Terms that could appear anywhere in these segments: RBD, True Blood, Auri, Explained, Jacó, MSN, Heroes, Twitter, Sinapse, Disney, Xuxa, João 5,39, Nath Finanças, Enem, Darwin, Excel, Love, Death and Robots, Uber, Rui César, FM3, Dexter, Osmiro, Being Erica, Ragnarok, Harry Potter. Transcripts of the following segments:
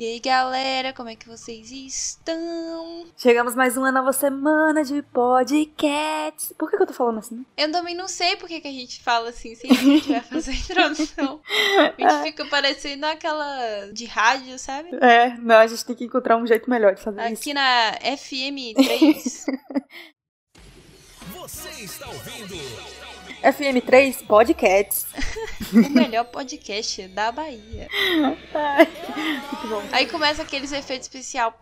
E aí, galera, como é que vocês estão? Chegamos mais uma nova semana de podcast. Por que eu tô falando assim? Eu também não sei por que a gente fala assim, sem a gente vai fazer a introdução. A gente fica parecendo aquela de rádio, sabe? É, não, a gente tem que encontrar um jeito melhor de fazer isso. Aqui na FM3. Você está ouvindo FM3 Podcasts. O melhor podcast da Bahia. Ai, muito bom. Aí começa aqueles efeitos especiais.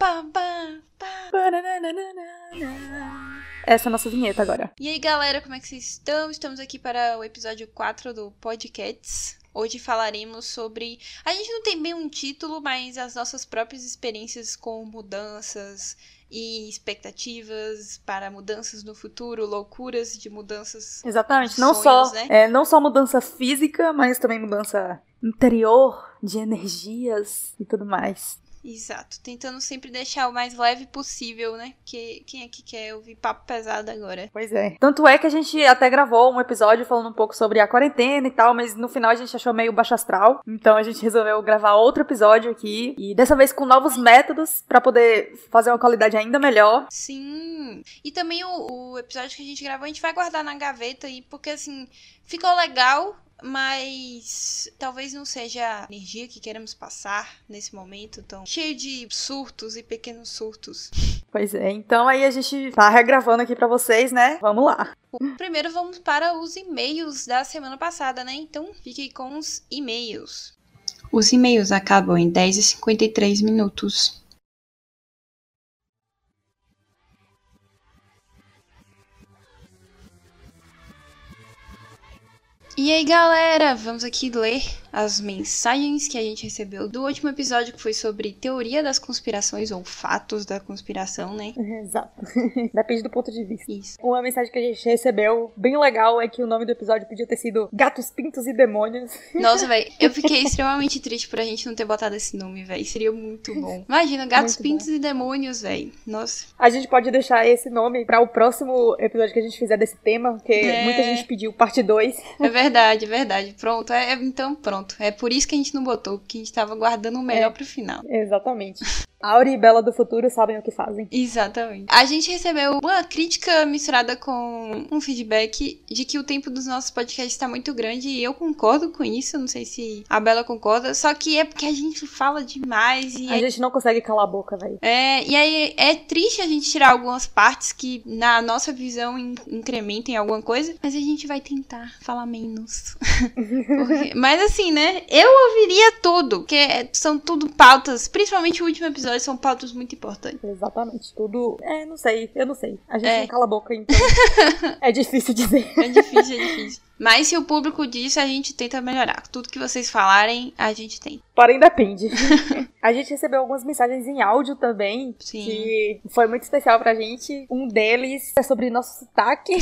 Essa é a nossa vinheta agora. E aí, galera, como é que vocês estão? Estamos aqui para o episódio 4 do Podcasts. Hoje falaremos sobre... A gente não tem bem um título, mas as nossas próprias experiências com mudanças e expectativas para mudanças no futuro, loucuras de mudanças. Exatamente, não, sonhos, só, né? Não só mudança física, mas também mudança interior, de energias e tudo mais. Exato, tentando sempre deixar o mais leve possível, né? Porque quem é que quer ouvir papo pesado agora? Pois é. Tanto é que a gente até gravou um episódio falando um pouco sobre a quarentena e tal, mas no final a gente achou meio baixo astral. Então a gente resolveu gravar outro episódio aqui, e dessa vez com novos métodos pra poder fazer uma qualidade ainda melhor. Sim. E também o episódio que a gente gravou a gente vai guardar na gaveta aí, porque assim, ficou legal... Mas talvez não seja a energia que queremos passar nesse momento tão cheio de surtos e pequenos surtos. Pois é, então aí a gente tá regravando aqui pra vocês, né? Vamos lá. Primeiro vamos para os e-mails da semana passada, né? Então fiquem com os e-mails. Os e-mails acabam em 10h53. E aí, galera, vamos aqui ler as mensagens que a gente recebeu do último episódio, que foi sobre teoria das conspirações ou fatos da conspiração, né? Exato. Depende do ponto de vista. Isso. Uma mensagem que a gente recebeu bem legal é que o nome do episódio podia ter sido Gatos, Pintos e Demônios. Nossa, velho, eu fiquei extremamente triste por a gente não ter botado esse nome, velho. Seria muito bom. Imagina, Gatos, Pintos e Demônios, velho. Nossa. A gente pode deixar esse nome pra o próximo episódio que a gente fizer desse tema, porque muita gente pediu parte 2. É verdade. Verdade, verdade. Pronto. Então, pronto. É por isso que a gente não botou, porque a gente tava guardando o melhor pro final. Exatamente. Auri e Bela do Futuro sabem o que fazem. Exatamente. A gente recebeu uma crítica misturada com um feedback de que o tempo dos nossos podcasts tá muito grande, e eu concordo com isso. Não sei se a Bela concorda, só que é porque a gente fala demais e... A gente não consegue calar a boca, velho. É, e aí é triste a gente tirar algumas partes que na nossa visão incrementem alguma coisa, mas a gente vai tentar falar menos. Porque, mas assim, né? Eu ouviria tudo, porque são tudo pautas, principalmente o último episódio, são pautas muito importantes. Exatamente, tudo. Eu não sei. A gente não cala a boca, então. É difícil dizer. É difícil. Mas se o público diz, a gente tenta melhorar. Tudo que vocês falarem, a gente tem. Porém, depende. A gente recebeu algumas mensagens em áudio também. Sim. Que foi muito especial pra gente. Um deles é sobre nosso sotaque.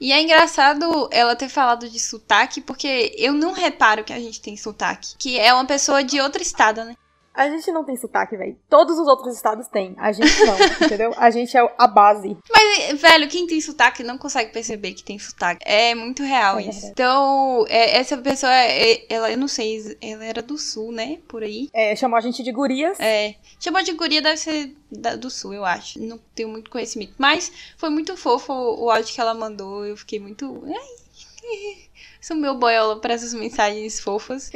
E é engraçado ela ter falado de sotaque, porque eu não reparo que a gente tem sotaque, que é uma pessoa de outro estado, né? A gente não tem sotaque, velho. Todos os outros estados têm. A gente não, entendeu? A gente é a base. Mas, velho, quem tem sotaque não consegue perceber que tem sotaque. É muito real isso. Então, essa pessoa, ela, eu não sei, ela era do sul, né? Por aí. É, chamou a gente de gurias. É, chamou de guria deve ser do sul, eu acho. Não tenho muito conhecimento. Mas foi muito fofo o áudio que ela mandou. Eu fiquei muito... Ai. Sou meu boiola para essas mensagens fofas.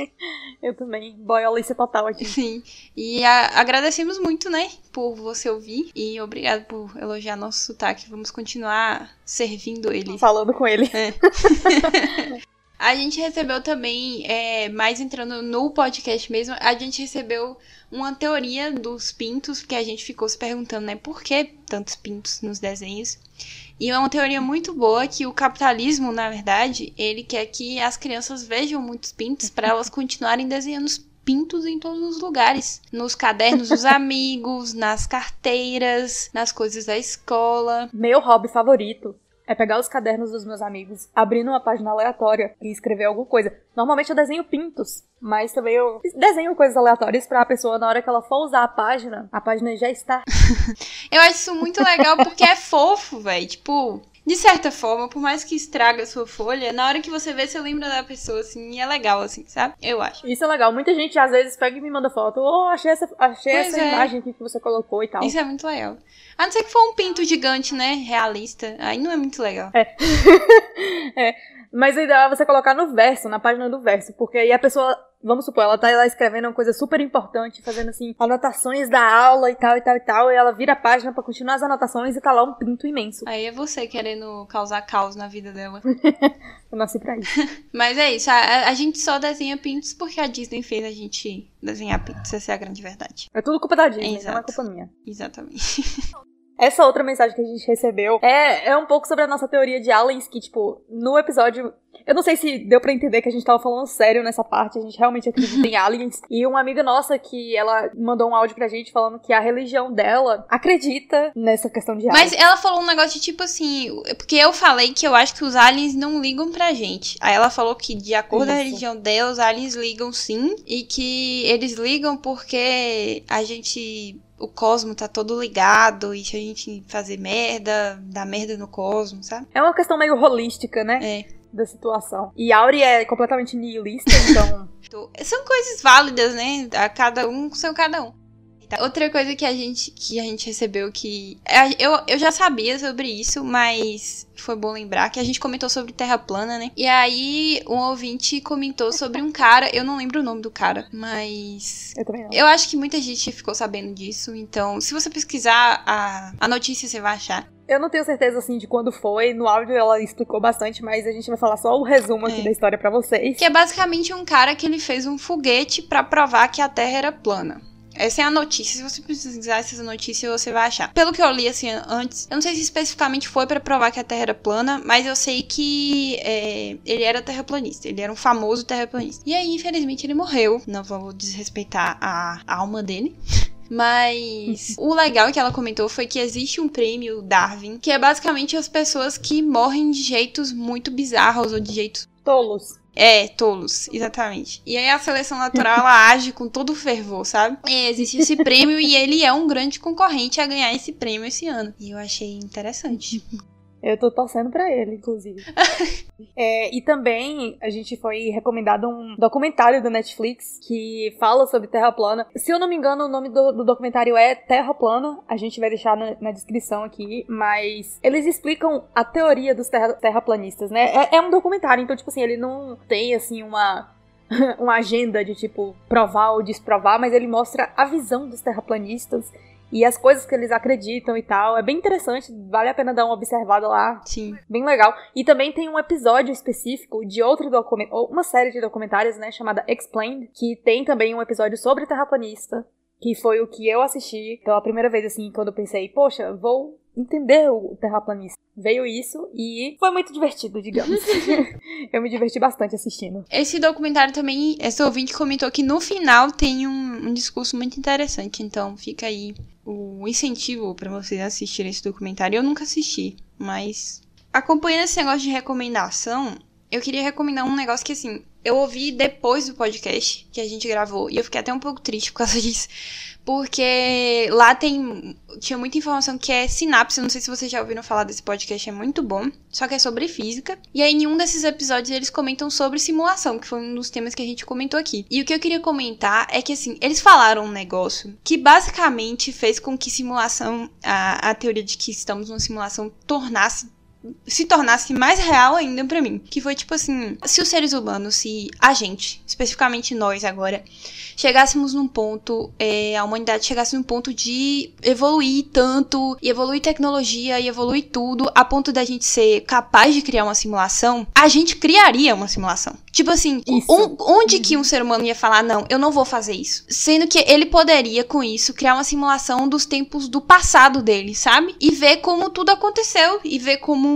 Eu também, boiola isso é total aqui. Sim, e agradecemos muito, né, por você ouvir, e obrigado por elogiar nosso sotaque. Vamos continuar servindo ele. Falando com ele. É. A gente recebeu também, mais entrando no podcast mesmo, a gente recebeu uma teoria dos pintos, porque a gente ficou se perguntando, né, por que tantos pintos nos desenhos. E é uma teoria muito boa que o capitalismo, na verdade, ele quer que as crianças vejam muitos pintos para elas continuarem desenhando os pintos em todos os lugares. Nos cadernos dos amigos, nas carteiras, nas coisas da escola. Meu hobby favorito é pegar os cadernos dos meus amigos, abrindo uma página aleatória e escrever alguma coisa. Normalmente eu desenho pintos, mas também eu desenho coisas aleatórias pra pessoa, na hora que ela for usar a página já está. Eu acho isso muito legal porque é fofo, velho. Tipo, de certa forma, por mais que estraga a sua folha, na hora que você vê, você lembra da pessoa, assim, e é legal, assim, sabe? Eu acho. Isso é legal. Muita gente, às vezes, pega e me manda foto. Oh, achei essa imagem aqui que você colocou e tal. Isso é muito legal. A não ser que for um pinto gigante, né? Realista. Aí não é muito legal. É. É. Mas o ideal é você colocar no verso, na página do verso, porque aí a pessoa, vamos supor, ela tá lá escrevendo uma coisa super importante, fazendo assim, anotações da aula e tal, e tal, e tal, e ela vira a página pra continuar as anotações e tá lá um pinto imenso. Aí é você querendo causar caos na vida dela. Eu nasci pra isso. Mas é isso, a gente só desenha pintos porque a Disney fez a gente desenhar pintos, essa é a grande verdade. É tudo culpa da Disney, não é culpa minha. Exatamente. Essa outra mensagem que a gente recebeu é um pouco sobre a nossa teoria de aliens, que, tipo, no episódio... Eu não sei se deu pra entender que a gente tava falando sério nessa parte, a gente realmente acredita em aliens. E uma amiga nossa que ela mandou um áudio pra gente falando que a religião dela acredita nessa questão de aliens. Mas ela falou um negócio de, tipo, assim... Porque eu falei que eu acho que os aliens não ligam pra gente. Aí ela falou que, de acordo com a religião dela, os aliens ligam sim. E que eles ligam porque a gente... O cosmo tá todo ligado, e se a gente fazer merda, dá merda no cosmo, sabe? É uma questão meio holística, né? É. Da situação. E Auri é completamente nihilista, então... São coisas válidas, né? A cada um com seu cada um. Outra coisa que a gente recebeu que... Eu já sabia sobre isso, mas foi bom lembrar que a gente comentou sobre terra plana, né? E aí um ouvinte comentou sobre um cara, eu não lembro o nome do cara, mas... Eu também não. Eu acho que muita gente ficou sabendo disso, então se você pesquisar a notícia você vai achar. Eu não tenho certeza, assim, de quando foi. No áudio ela explicou bastante, mas a gente vai falar só o resumo aqui da história pra vocês. Que é basicamente um cara que ele fez um foguete pra provar que a terra era plana. Essa é a notícia, se você precisar dessas notícias você vai achar. Pelo que eu li assim antes, eu não sei se especificamente foi pra provar que a Terra era plana, mas eu sei que ele era terraplanista, ele era um famoso terraplanista. E aí, infelizmente, ele morreu, não vou desrespeitar a alma dele. Mas o legal que ela comentou foi que existe um prêmio Darwin, que é basicamente as pessoas que morrem de jeitos muito bizarros ou de jeitos... Tolos. É, tolos, exatamente. E aí a seleção natural, ela age com todo o fervor, sabe? E existe esse prêmio e ele é um grande concorrente a ganhar esse prêmio esse ano. E eu achei interessante. Eu tô torcendo pra ele, inclusive. E também a gente foi recomendado um documentário da Netflix que fala sobre Terra Plana. Se eu não me engano, o nome do documentário é Terra Plana. A gente vai deixar na descrição aqui, mas eles explicam a teoria dos terraplanistas, né? É um documentário, então, tipo assim, ele não tem, assim, uma agenda de, tipo, provar ou desprovar, mas ele mostra a visão dos terraplanistas e as coisas que eles acreditam e tal. É bem interessante, vale a pena dar uma observada lá. Sim. Bem legal. E também tem um episódio específico de outro documentário, uma série de documentários, né, chamada Explained, que tem também um episódio sobre terraplanista, que foi o que eu assisti pela primeira vez, assim, quando eu pensei, poxa, vou entender o terraplanista. Veio isso e foi muito divertido, digamos. Eu me diverti bastante assistindo. Esse documentário também, essa ouvinte comentou que no final tem um discurso muito interessante, então fica aí o incentivo pra vocês assistirem esse documentário. Eu nunca assisti, mas acompanhando esse negócio de recomendação, eu queria recomendar um negócio que, assim, eu ouvi depois do podcast que a gente gravou e eu fiquei até um pouco triste por causa disso, porque lá tinha muita informação que é Sinapse. Eu não sei se vocês já ouviram falar desse podcast, é muito bom, só que é sobre física. E aí em um desses episódios eles comentam sobre simulação, que foi um dos temas que a gente comentou aqui. E o que eu queria comentar é que, assim, eles falaram um negócio que basicamente fez com que simulação, a teoria de que estamos numa simulação se tornasse mais real ainda pra mim. Que foi tipo assim, se os seres humanos, se a gente, especificamente nós agora, chegássemos num ponto, a humanidade chegasse num ponto de evoluir tanto, e evoluir tecnologia, e evoluir tudo, a ponto da gente ser capaz de criar uma simulação, a gente criaria uma simulação. Tipo assim, onde que um ser humano ia falar, não, eu não vou fazer isso? Sendo que ele poderia, com isso, criar uma simulação dos tempos do passado dele, sabe? E ver como tudo aconteceu, e ver como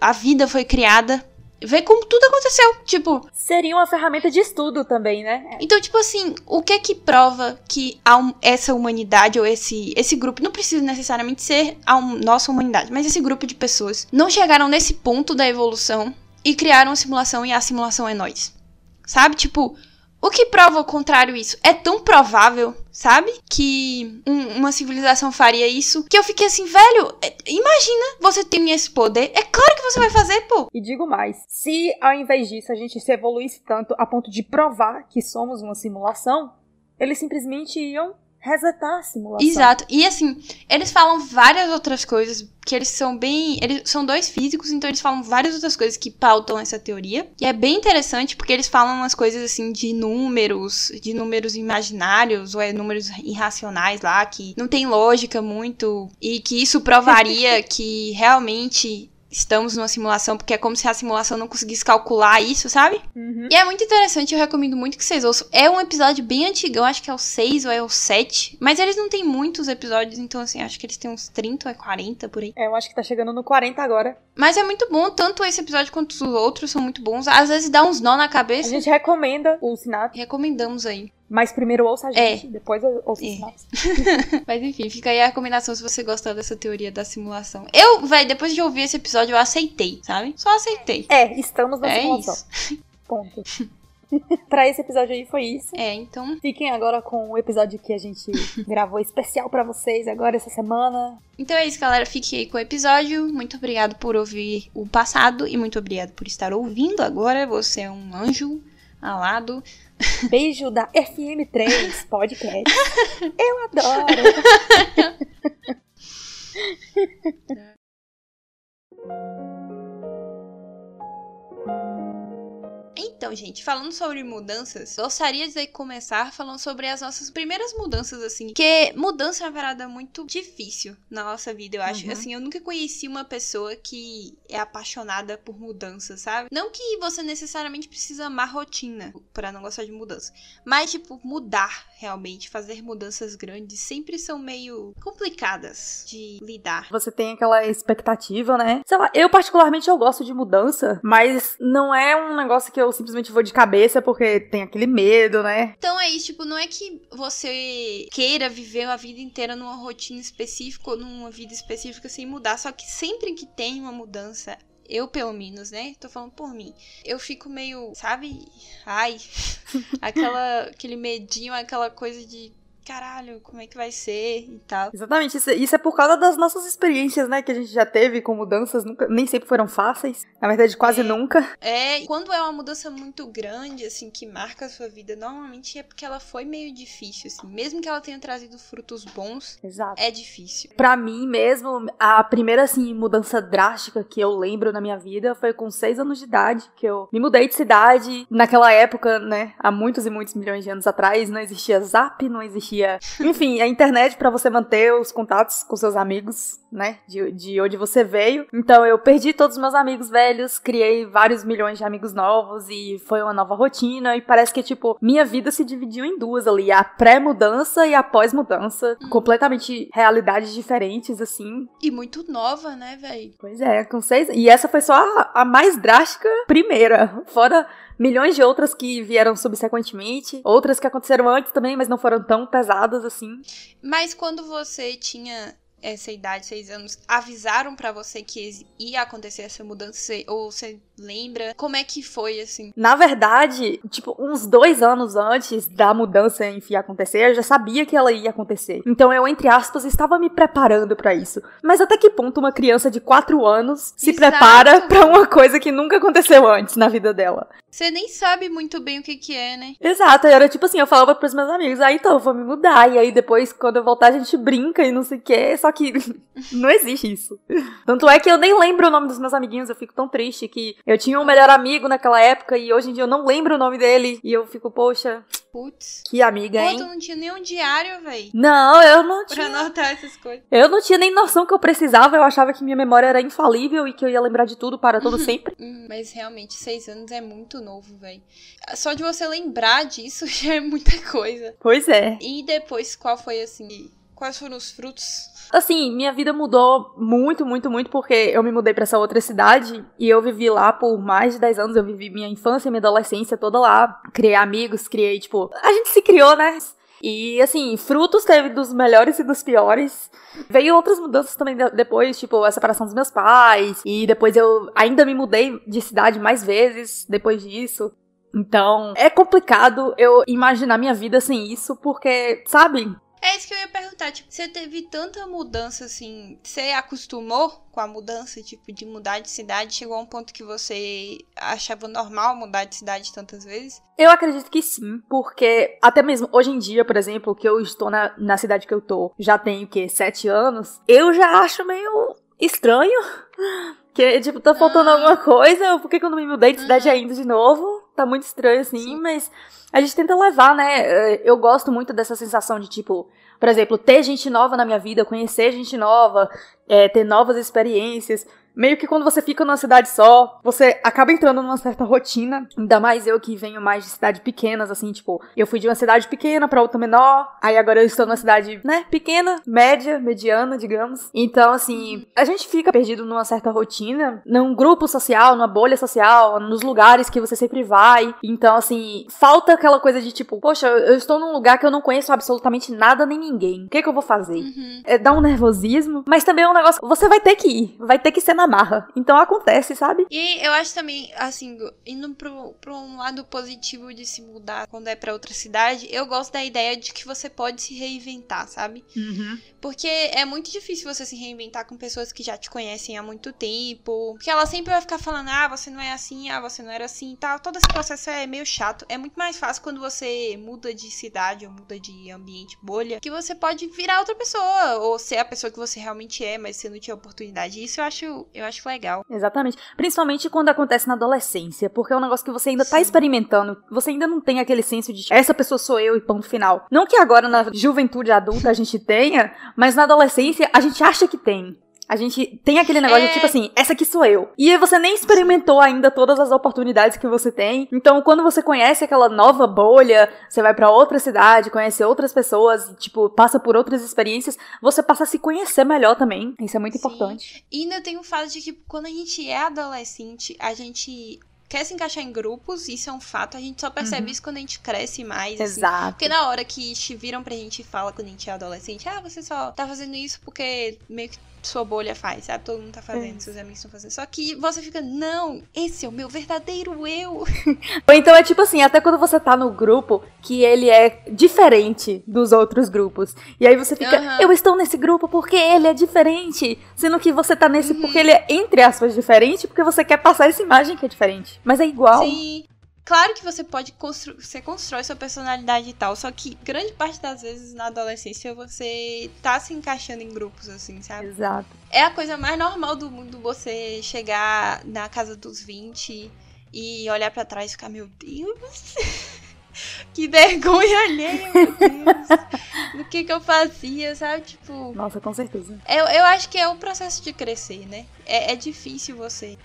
a vida foi criada, ver como tudo aconteceu, tipo... Seria uma ferramenta de estudo também, né? Então, tipo assim, o que é que prova que essa humanidade ou esse grupo, não precisa necessariamente ser a nossa humanidade, mas esse grupo de pessoas não chegaram nesse ponto da evolução e criaram uma simulação e a simulação é nós, sabe? Tipo... O que prova o contrário isso? É tão provável, sabe? Que uma civilização faria isso. Que eu fiquei assim, velho, imagina, você tem esse poder. É claro que você vai fazer, pô. E digo mais, se ao invés disso a gente se evoluísse tanto a ponto de provar que somos uma simulação, eles simplesmente iam resetar a simulação. Exato. E assim, eles falam várias outras coisas, que eles são bem... Eles são dois físicos, então eles falam várias outras coisas que pautam essa teoria. E é bem interessante, porque eles falam umas coisas assim de números imaginários, ou números irracionais lá, que não tem lógica muito, e que isso provaria que realmente... Estamos numa simulação, porque é como se a simulação não conseguisse calcular isso, sabe? Uhum. E é muito interessante, eu recomendo muito que vocês ouçam. É um episódio bem antigão, acho que é o 6 ou é o 7. Mas eles não têm muitos episódios, então assim, acho que eles têm uns 30 ou é 40 por aí. É, eu acho que tá chegando no 40 agora. Mas é muito bom, tanto esse episódio quanto os outros são muito bons. Às vezes dá uns nó na cabeça. A gente recomenda o Sinapse. Recomendamos aí. Mas primeiro ouça a gente, depois ouça o Sinapse. Mas enfim, fica aí a recomendação se você gostar dessa teoria da simulação. Eu, véi, depois de ouvir esse episódio, eu aceitei, sabe? Só aceitei. É, estamos na simulação. Isso. Ponto. Pra esse episódio aí foi isso. É, então... Fiquem agora com o episódio que a gente gravou especial pra vocês agora, essa semana. Então é isso, galera. Fiquem aí com o episódio. Muito obrigado por ouvir o passado e muito obrigado por estar ouvindo agora. Você é um anjo alado. Beijo da FM3 Podcast. Eu adoro. Então, gente, falando sobre mudanças, gostaria de começar falando sobre as nossas primeiras mudanças, assim. Porque mudança é uma parada muito difícil na nossa vida, eu acho. Uhum. Assim, eu nunca conheci uma pessoa que é apaixonada por mudança, sabe? Não que você necessariamente precisa amar rotina pra não gostar de mudança. Mas, tipo, mudar, realmente, fazer mudanças grandes sempre são meio complicadas de lidar. Você tem aquela expectativa, né? Sei lá, eu particularmente eu gosto de mudança, mas não é um negócio que eu simplesmente vou de cabeça porque tem aquele medo, né? Então é isso, tipo, não é que você queira viver a vida inteira numa rotina específica ou numa vida específica sem mudar, só que sempre que tem uma mudança, eu pelo menos, né? Tô falando por mim. Eu fico meio, sabe? Ai, aquele medinho, aquela coisa de caralho, como é que vai ser e tal. Exatamente, isso é por causa das nossas experiências, né, que a gente já teve com mudanças, nunca, nem sempre foram fáceis, na verdade quase nunca. É, quando é uma mudança muito grande, assim, que marca a sua vida, normalmente é porque ela foi meio difícil, assim, mesmo que ela tenha trazido frutos bons. Exato. É difícil. Pra mim mesmo, a primeira, assim, mudança drástica que eu lembro na minha vida foi com 6 anos de idade, que eu me mudei de cidade, naquela época, né, há muitos e muitos milhões de anos atrás, não existia Zap, não existia enfim, a internet pra você manter os contatos com seus amigos, né, de onde você veio. Então eu perdi todos os meus amigos velhos, criei vários milhões de amigos novos e foi uma nova rotina. E parece que, tipo, minha vida se dividiu em duas ali, a pré-mudança e a pós-mudança, completamente realidades diferentes, assim. E muito nova, né, véi? Pois é, com 6... E essa foi só a mais drástica primeira, fora... milhões de outras que vieram subsequentemente, outras que aconteceram antes também, mas não foram tão pesadas assim. Mas quando você tinha essa idade, 6 anos, avisaram pra você que ia acontecer essa mudança, ou você lembra? Como é que foi, assim? Na verdade, tipo, uns 2 anos antes da mudança, enfim, acontecer, eu já sabia que ela ia acontecer. Então eu, entre aspas, estava me preparando pra isso. Mas até que ponto uma criança de 4 anos se prepara pra uma coisa que nunca aconteceu antes na vida dela? Você nem sabe muito bem o que é, né? Exato, era tipo assim, eu falava pros meus amigos, então, eu vou me mudar, e aí depois, quando eu voltar, a gente brinca e não sei o que, só que não existe isso. Tanto é que eu nem lembro o nome dos meus amiguinhos, eu fico tão triste que eu tinha um melhor amigo naquela época e hoje em dia eu não lembro o nome dele. E eu fico, poxa, putz, que amiga, hein? Tu não tinha nem um diário, véi? Não, eu não tinha. Pra anotar essas coisas. Eu não tinha nem noção que eu precisava, eu achava que minha memória era infalível e que eu ia lembrar de tudo para todo sempre. Mas realmente, 6 anos é muito novo, véi. Só de você lembrar disso já é muita coisa. Pois é. E depois, qual foi, assim... Quais foram os frutos? Assim, minha vida mudou muito, muito, muito, porque eu me mudei pra essa outra cidade e eu vivi lá por mais de 10 anos. Eu vivi minha infância, minha adolescência toda lá. Criei amigos, criei, tipo... A gente se criou, né? E, assim, frutos teve dos melhores e dos piores. Veio outras mudanças também depois, tipo, a separação dos meus pais. E depois eu ainda me mudei de cidade mais vezes depois disso. Então, é complicado eu imaginar minha vida sem isso, porque, sabe... É isso que eu ia perguntar, tipo, você teve tanta mudança, assim, você acostumou com a mudança, tipo, de mudar de cidade? Chegou a um ponto que você achava normal mudar de cidade tantas vezes? Eu acredito que sim, porque até mesmo hoje em dia, por exemplo, que eu estou na cidade que eu tô, já tenho, o quê, 7 anos, eu já acho meio estranho, que, tipo, tá faltando alguma coisa, por que eu não me mudei de cidade ainda de novo? Tá muito estranho, assim, sim. Mas a gente tenta levar, né? Eu gosto muito dessa sensação de, tipo, por exemplo, ter gente nova na minha vida, conhecer gente nova, ter novas experiências. Meio que quando você fica numa cidade só, você acaba entrando numa certa rotina. Ainda mais eu que venho mais de cidades pequenas, assim, tipo, eu fui de uma cidade pequena pra outra menor, aí agora eu estou numa cidade, né, pequena, média, mediana, digamos. Então, assim, a gente fica perdido numa certa rotina, num grupo social, numa bolha social, nos lugares que você sempre vai. Então, assim, falta aquela coisa de, tipo, poxa, eu estou num lugar que eu não conheço absolutamente nada nem ninguém. O que é que eu vou fazer? Uhum. Dá um nervosismo, mas também é um negócio, você vai ter que ir, vai ter que ser na amarra. Então acontece, sabe? E eu acho também, assim, indo pra um lado positivo de se mudar quando é pra outra cidade, eu gosto da ideia de que você pode se reinventar, sabe? Uhum. Porque é muito difícil você se reinventar com pessoas que já te conhecem há muito tempo, porque ela sempre vai ficar falando, ah, você não é assim, ah, você não era assim e tal. Todo esse processo é meio chato. É muito mais fácil quando você muda de cidade ou muda de ambiente, bolha, que você pode virar outra pessoa, ou ser a pessoa que você realmente é, mas você não tinha oportunidade. Isso eu acho legal. Exatamente. Principalmente quando acontece na adolescência, porque é um negócio que você ainda tá experimentando. Você ainda não tem aquele senso de, essa pessoa sou eu e ponto final. Não que agora na juventude adulta a gente tenha, mas na adolescência a gente acha que tem. A gente tem aquele negócio de, tipo assim, essa aqui sou eu. E você nem experimentou ainda todas as oportunidades que você tem. Então, quando você conhece aquela nova bolha, você vai pra outra cidade, conhece outras pessoas, tipo, passa por outras experiências, você passa a se conhecer melhor também. Isso é muito importante. E ainda tem o fato de que quando a gente é adolescente, a gente... quer se encaixar em grupos, isso é um fato. A gente só percebe isso quando a gente cresce mais. Exato. Assim, porque na hora que te viram pra gente e fala quando a gente é adolescente, ah, você só tá fazendo isso porque meio que sua bolha faz, sabe? Todo mundo tá fazendo, seus amigos estão fazendo. Só que você fica, não, esse é o meu verdadeiro eu. Ou então é tipo assim, até quando você tá no grupo que ele é diferente dos outros grupos. E aí você fica, eu estou nesse grupo porque ele é diferente. Sendo que você tá nesse porque ele é, entre aspas, diferente, porque você quer passar essa imagem que é diferente. Mas é igual. Sim. Claro que você pode você constrói sua personalidade e tal, só que grande parte das vezes na adolescência você tá se encaixando em grupos, assim, sabe? Exato. É a coisa mais normal do mundo você chegar na casa dos 20 e olhar pra trás e ficar, meu Deus, que vergonha alheia, meu Deus, do que eu fazia, sabe? Tipo... Nossa, com certeza. Eu acho que é o processo de crescer, né? É difícil você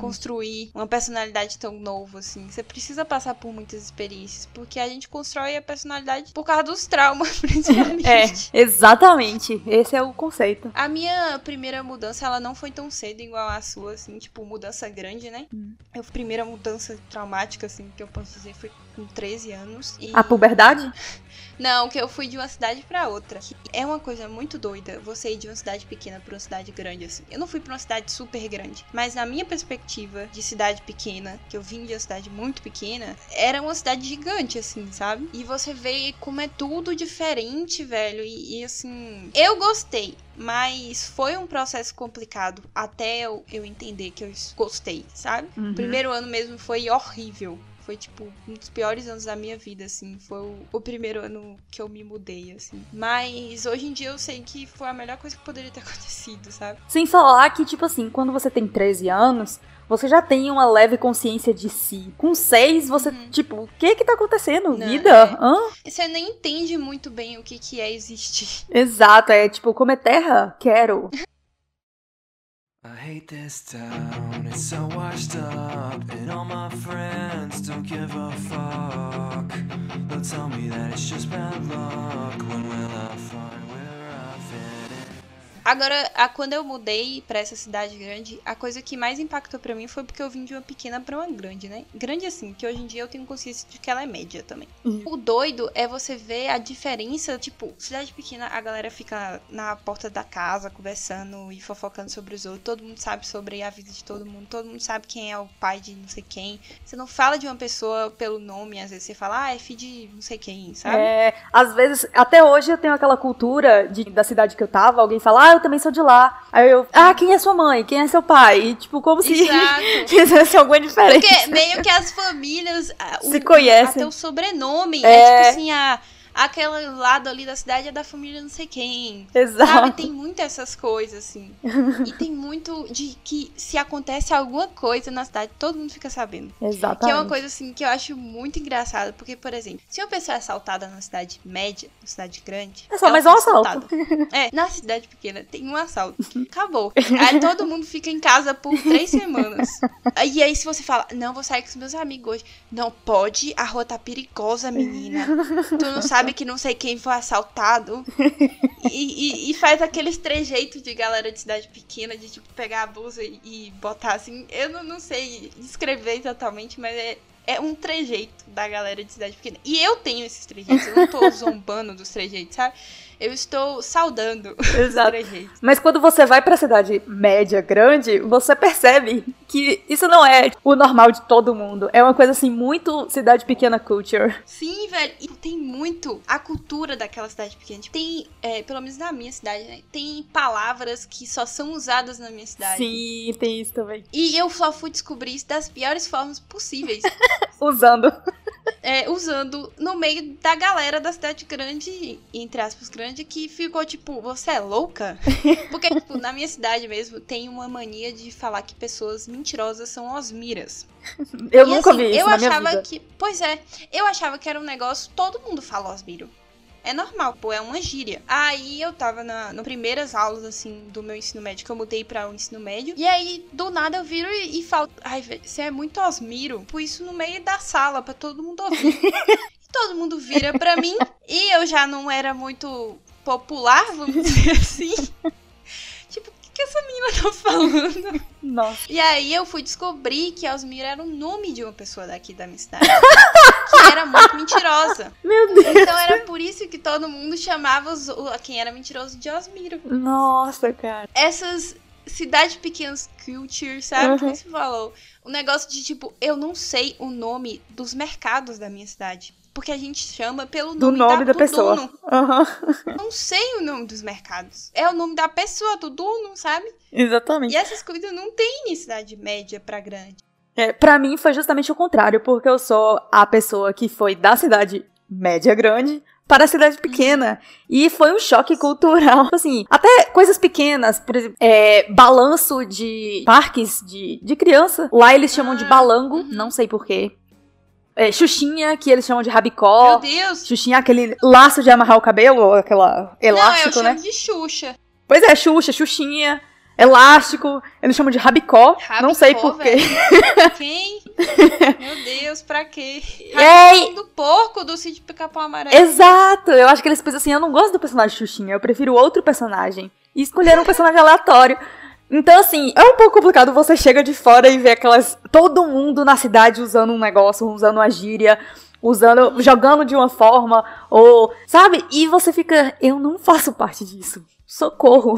construir uma personalidade tão nova, assim. Você precisa passar por muitas experiências, porque a gente constrói a personalidade por causa dos traumas, principalmente. Exatamente. Esse é o conceito. A minha primeira mudança, ela não foi tão cedo igual a sua, assim, tipo, mudança grande, né? A primeira mudança traumática, assim, que eu posso dizer, foi com 13 anos. E... A puberdade? Não, que eu fui de uma cidade pra outra. É uma coisa muito doida você ir de uma cidade pequena pra uma cidade grande, assim. Eu não fui pra uma cidade super grande, mas na minha perspectiva de cidade pequena, que eu vim de uma cidade muito pequena, era uma cidade gigante, assim, sabe? E você vê como é tudo diferente, velho, e assim... Eu gostei, mas foi um processo complicado até eu entender que eu gostei, sabe? Uhum. O primeiro ano mesmo foi horrível. Foi, tipo, um dos piores anos da minha vida, assim. Foi o primeiro ano que eu me mudei, assim. Mas hoje em dia eu sei que foi a melhor coisa que poderia ter acontecido, sabe? Sem falar que, tipo assim, quando você tem 13 anos... Você já tem uma leve consciência de si. Com 6, você, tipo, o que que tá acontecendo? Não, vida? Você nem entende muito bem o que é existir. Exato, é tipo, como é terra? Quero. I hate this town, it's so washed up, and all my friends don't give a fuck. They'll tell me that it's just bad luck, when will I find where I've been? Agora, quando eu mudei pra essa cidade grande, a coisa que mais impactou pra mim foi porque eu vim de uma pequena pra uma grande, né? Grande assim, que hoje em dia eu tenho consciência de que ela é média também. Uhum. O doido é você ver a diferença, tipo, cidade pequena, a galera fica na porta da casa conversando e fofocando sobre os outros, todo mundo sabe sobre a vida de todo mundo sabe quem é o pai de não sei quem. Você não fala de uma pessoa pelo nome, às vezes você fala, ah, é filho de não sei quem, sabe? É, às vezes, até hoje eu tenho aquela cultura da cidade que eu tava, alguém fala, ah, eu também sou de lá. Aí eu, ah, quem é sua mãe? Quem é seu pai? E tipo, como se fizesse alguma diferença. Porque meio que as famílias se conhecem. Até o sobrenome. É tipo assim, aquele lado ali da cidade é da família não sei quem. Exato. Sabe, tem muito essas coisas, assim. E tem muito de que se acontece alguma coisa na cidade, todo mundo fica sabendo. Exatamente. Que é uma coisa, assim, que eu acho muito engraçada. Porque, por exemplo, se uma pessoa é assaltada na cidade média, na cidade grande... É só mais um assalto. É, na cidade pequena tem um assalto. Acabou. Aí todo mundo fica em casa por 3 semanas. E aí se você fala, não, vou sair com os meus amigos hoje. Não pode, a rua tá perigosa, menina. Tu não sabe que não sei quem foi assaltado. E faz aqueles trejeitos de galera de cidade pequena, de tipo pegar a blusa e botar assim. Eu não sei descrever exatamente, mas é um trejeito da galera de cidade pequena. E eu tenho esses trejeitos, eu não tô zombando dos trejeitos, sabe? Eu estou saudando. Exato. Os trejeitos. Mas quando você vai pra cidade média, grande, você percebe que isso não é o normal de todo mundo. É uma coisa, assim, muito cidade pequena culture. Sim, velho. E tem muito a cultura daquela cidade pequena. Tem, pelo menos na minha cidade, né? Tem palavras que só são usadas na minha cidade. Sim, tem isso também. E eu só fui descobrir isso das piores formas possíveis. Usando no meio da galera da cidade grande, entre aspas, grande, que ficou tipo, você é louca? Porque, tipo, na minha cidade mesmo, tem uma mania de falar que pessoas mentirosas são osmiras. Eu e, nunca assim, vi isso eu na achava minha vida. Pois é, eu achava que era um negócio, todo mundo fala osmiro. É normal, pô, é uma gíria. Aí eu tava nas primeiras aulas, assim, do meu ensino médio, que eu mudei pra um ensino médio. E aí, do nada, eu viro e falo, ai, velho, você é muito osmiro. Por isso no meio da sala, pra todo mundo ouvir. Todo mundo vira pra mim. E eu já não era muito popular, vamos dizer assim. Tipo, o que essa menina tá falando? Nossa. E aí eu fui descobrir que osmiro era o nome de uma pessoa daqui da minha cidade. Que era muito mentirosa. Meu Deus. Então era por isso que todo mundo chamava quem era mentiroso de osmiro. Nossa, cara. Essas cidades pequenas culture, sabe? Uhum. Como você falou? O negócio de tipo, eu não sei o nome dos mercados da minha cidade. Porque a gente chama pelo nome da pessoa. Uhum. Não sei o nome dos mercados. É o nome da pessoa, do dono, sabe? Exatamente. E essas coisas não tem em cidade média pra grande. Pra mim foi justamente o contrário, porque eu sou a pessoa que foi da cidade média grande para a cidade pequena. E foi um choque cultural. Assim, até coisas pequenas, por exemplo, balanço de parques de criança. Lá eles chamam de balango, não sei porquê. Xuxinha, que eles chamam de rabicó. Meu Deus! Xuxinha, aquele laço de amarrar o cabelo, ou aquela elástico, né? Não, eu chamo de Xuxa. Pois é, Xuxa, Xuxinha. Elástico, eles chamam de rabicó, não sei por quê. Quem? Meu Deus, pra quê? Rabicó do porco do Sítio Pica-Pau Amarelo. Exato, eu acho que eles pensam assim, eu não gosto do personagem Xuxinha, eu prefiro outro personagem. E escolheram um personagem aleatório. Então, assim, é um pouco complicado, você chega de fora e vê todo mundo na cidade usando um negócio, usando uma gíria, jogando de uma forma, ou, sabe? E você fica, eu não faço parte disso. Socorro.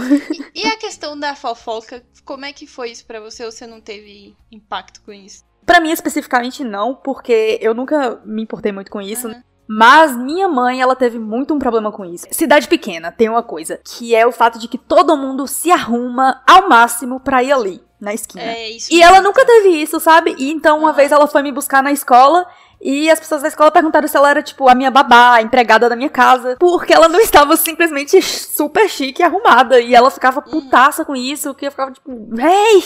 E a questão da fofoca, como é que foi isso pra você? Ou você não teve impacto com isso? Pra mim, especificamente, não, porque eu nunca me importei muito com isso. Uhum. Mas minha mãe, ela teve muito um problema com isso. Cidade pequena tem uma coisa, que é o fato de que todo mundo se arruma ao máximo pra ir ali, na esquina. É isso. E ela nunca teve isso, sabe? E então, uma vez, ela foi me buscar na escola... E as pessoas da escola perguntaram se ela era, tipo, a minha babá, a empregada da minha casa. Porque ela não estava simplesmente super chique e arrumada. E ela ficava putaça com isso, que eu ficava, tipo, véi!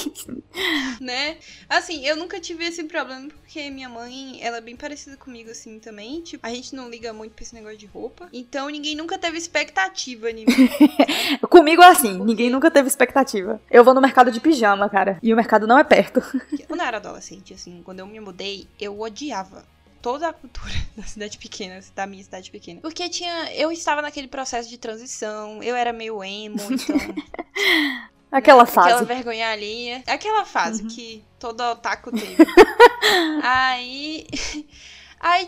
Né? Assim, eu nunca tive esse problema, porque minha mãe, ela é bem parecida comigo, assim, também. Tipo, a gente não liga muito pra esse negócio de roupa. Então, ninguém nunca teve expectativa em mim. Comigo é assim, ninguém nunca teve expectativa. Eu vou no mercado de pijama, cara. E o mercado não é perto. Quando eu era adolescente, assim, quando eu me mudei, eu odiava toda a cultura da cidade pequena, da minha cidade pequena. Porque eu estava naquele processo de transição, eu era meio emo, então... Aquela fase. Aquela vergonha alheia. Aquela fase que todo otaku teve. Aí,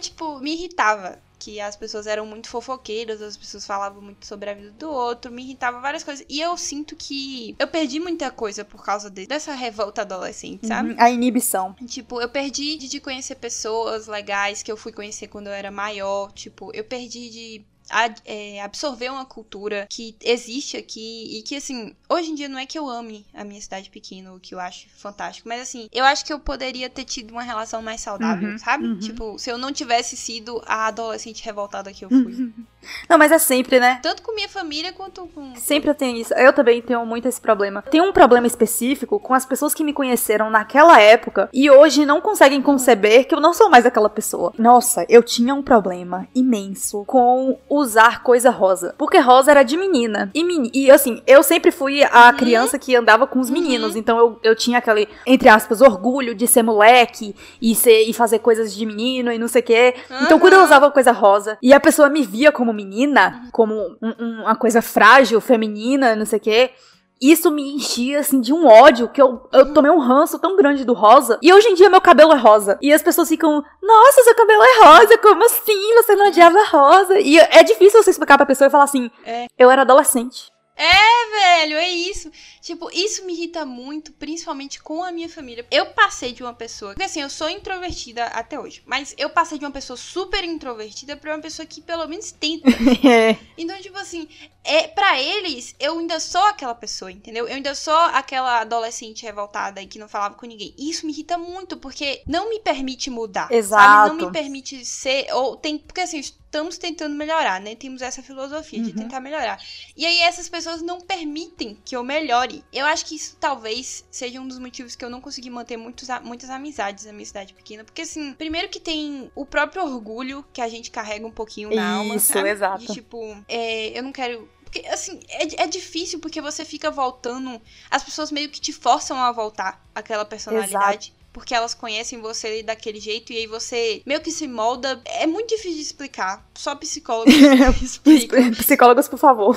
tipo, me irritava que as pessoas eram muito fofoqueiras, as pessoas falavam muito sobre a vida do outro, me irritava várias coisas. E eu sinto que eu perdi muita coisa por causa dessa revolta adolescente, sabe? A inibição. Tipo, eu perdi de conhecer pessoas legais que eu fui conhecer quando eu era maior. Tipo, eu perdi de... absorver uma cultura que existe aqui e que, assim, hoje em dia não é que eu ame a minha cidade pequena, o que eu acho fantástico, mas, assim, eu acho que eu poderia ter tido uma relação mais saudável, sabe? Tipo, se eu não tivesse sido a adolescente revoltada que eu fui. Não, mas é sempre, né? Tanto com minha família quanto com... Sempre eu tenho isso. Eu também tenho muito esse problema. Tem um problema específico com as pessoas que me conheceram naquela época e hoje não conseguem conceber que eu não sou mais aquela pessoa. Nossa, eu tinha um problema imenso com usar coisa rosa. Porque rosa era de menina. E assim, eu sempre fui a criança que andava com os meninos. Então eu tinha aquele, entre aspas, orgulho de ser moleque e fazer coisas de menino e não sei o quê. Então quando eu usava coisa rosa e a pessoa me via como menina, como uma coisa frágil, feminina, não sei o quê... Isso me enchia, assim, de um ódio, que eu tomei um ranço tão grande do rosa. E hoje em dia meu cabelo é rosa. E as pessoas ficam, nossa, seu cabelo é rosa, como assim? Você não odiava rosa? E é difícil você explicar pra pessoa e falar assim, eu era adolescente. É, velho, é isso. Tipo, isso me irrita muito, principalmente com a minha família. Eu passei de uma pessoa... Porque assim, eu sou introvertida até hoje. Mas eu passei de uma pessoa super introvertida pra uma pessoa que pelo menos tenta. Então, tipo assim, pra eles, eu ainda sou aquela pessoa, entendeu? Eu ainda sou aquela adolescente revoltada e que não falava com ninguém. E isso me irrita muito, porque não me permite mudar. Exato. Sabe? Não me permite ser... Porque assim... Estamos tentando melhorar, né? Temos essa filosofia de tentar melhorar. E aí essas pessoas não permitem que eu melhore. Eu acho que isso talvez seja um dos motivos que eu não consegui manter muitas amizades na minha cidade pequena. Porque assim, primeiro que tem o próprio orgulho que a gente carrega um pouquinho na alma. Isso, exato. De tipo, eu não quero... Porque assim, é difícil porque você fica voltando... As pessoas meio que te forçam a voltar àquela personalidade. Exato. Porque elas conhecem você daquele jeito e aí você meio que se molda. É muito difícil de explicar. Só psicólogos explicam. Psicólogos, por favor.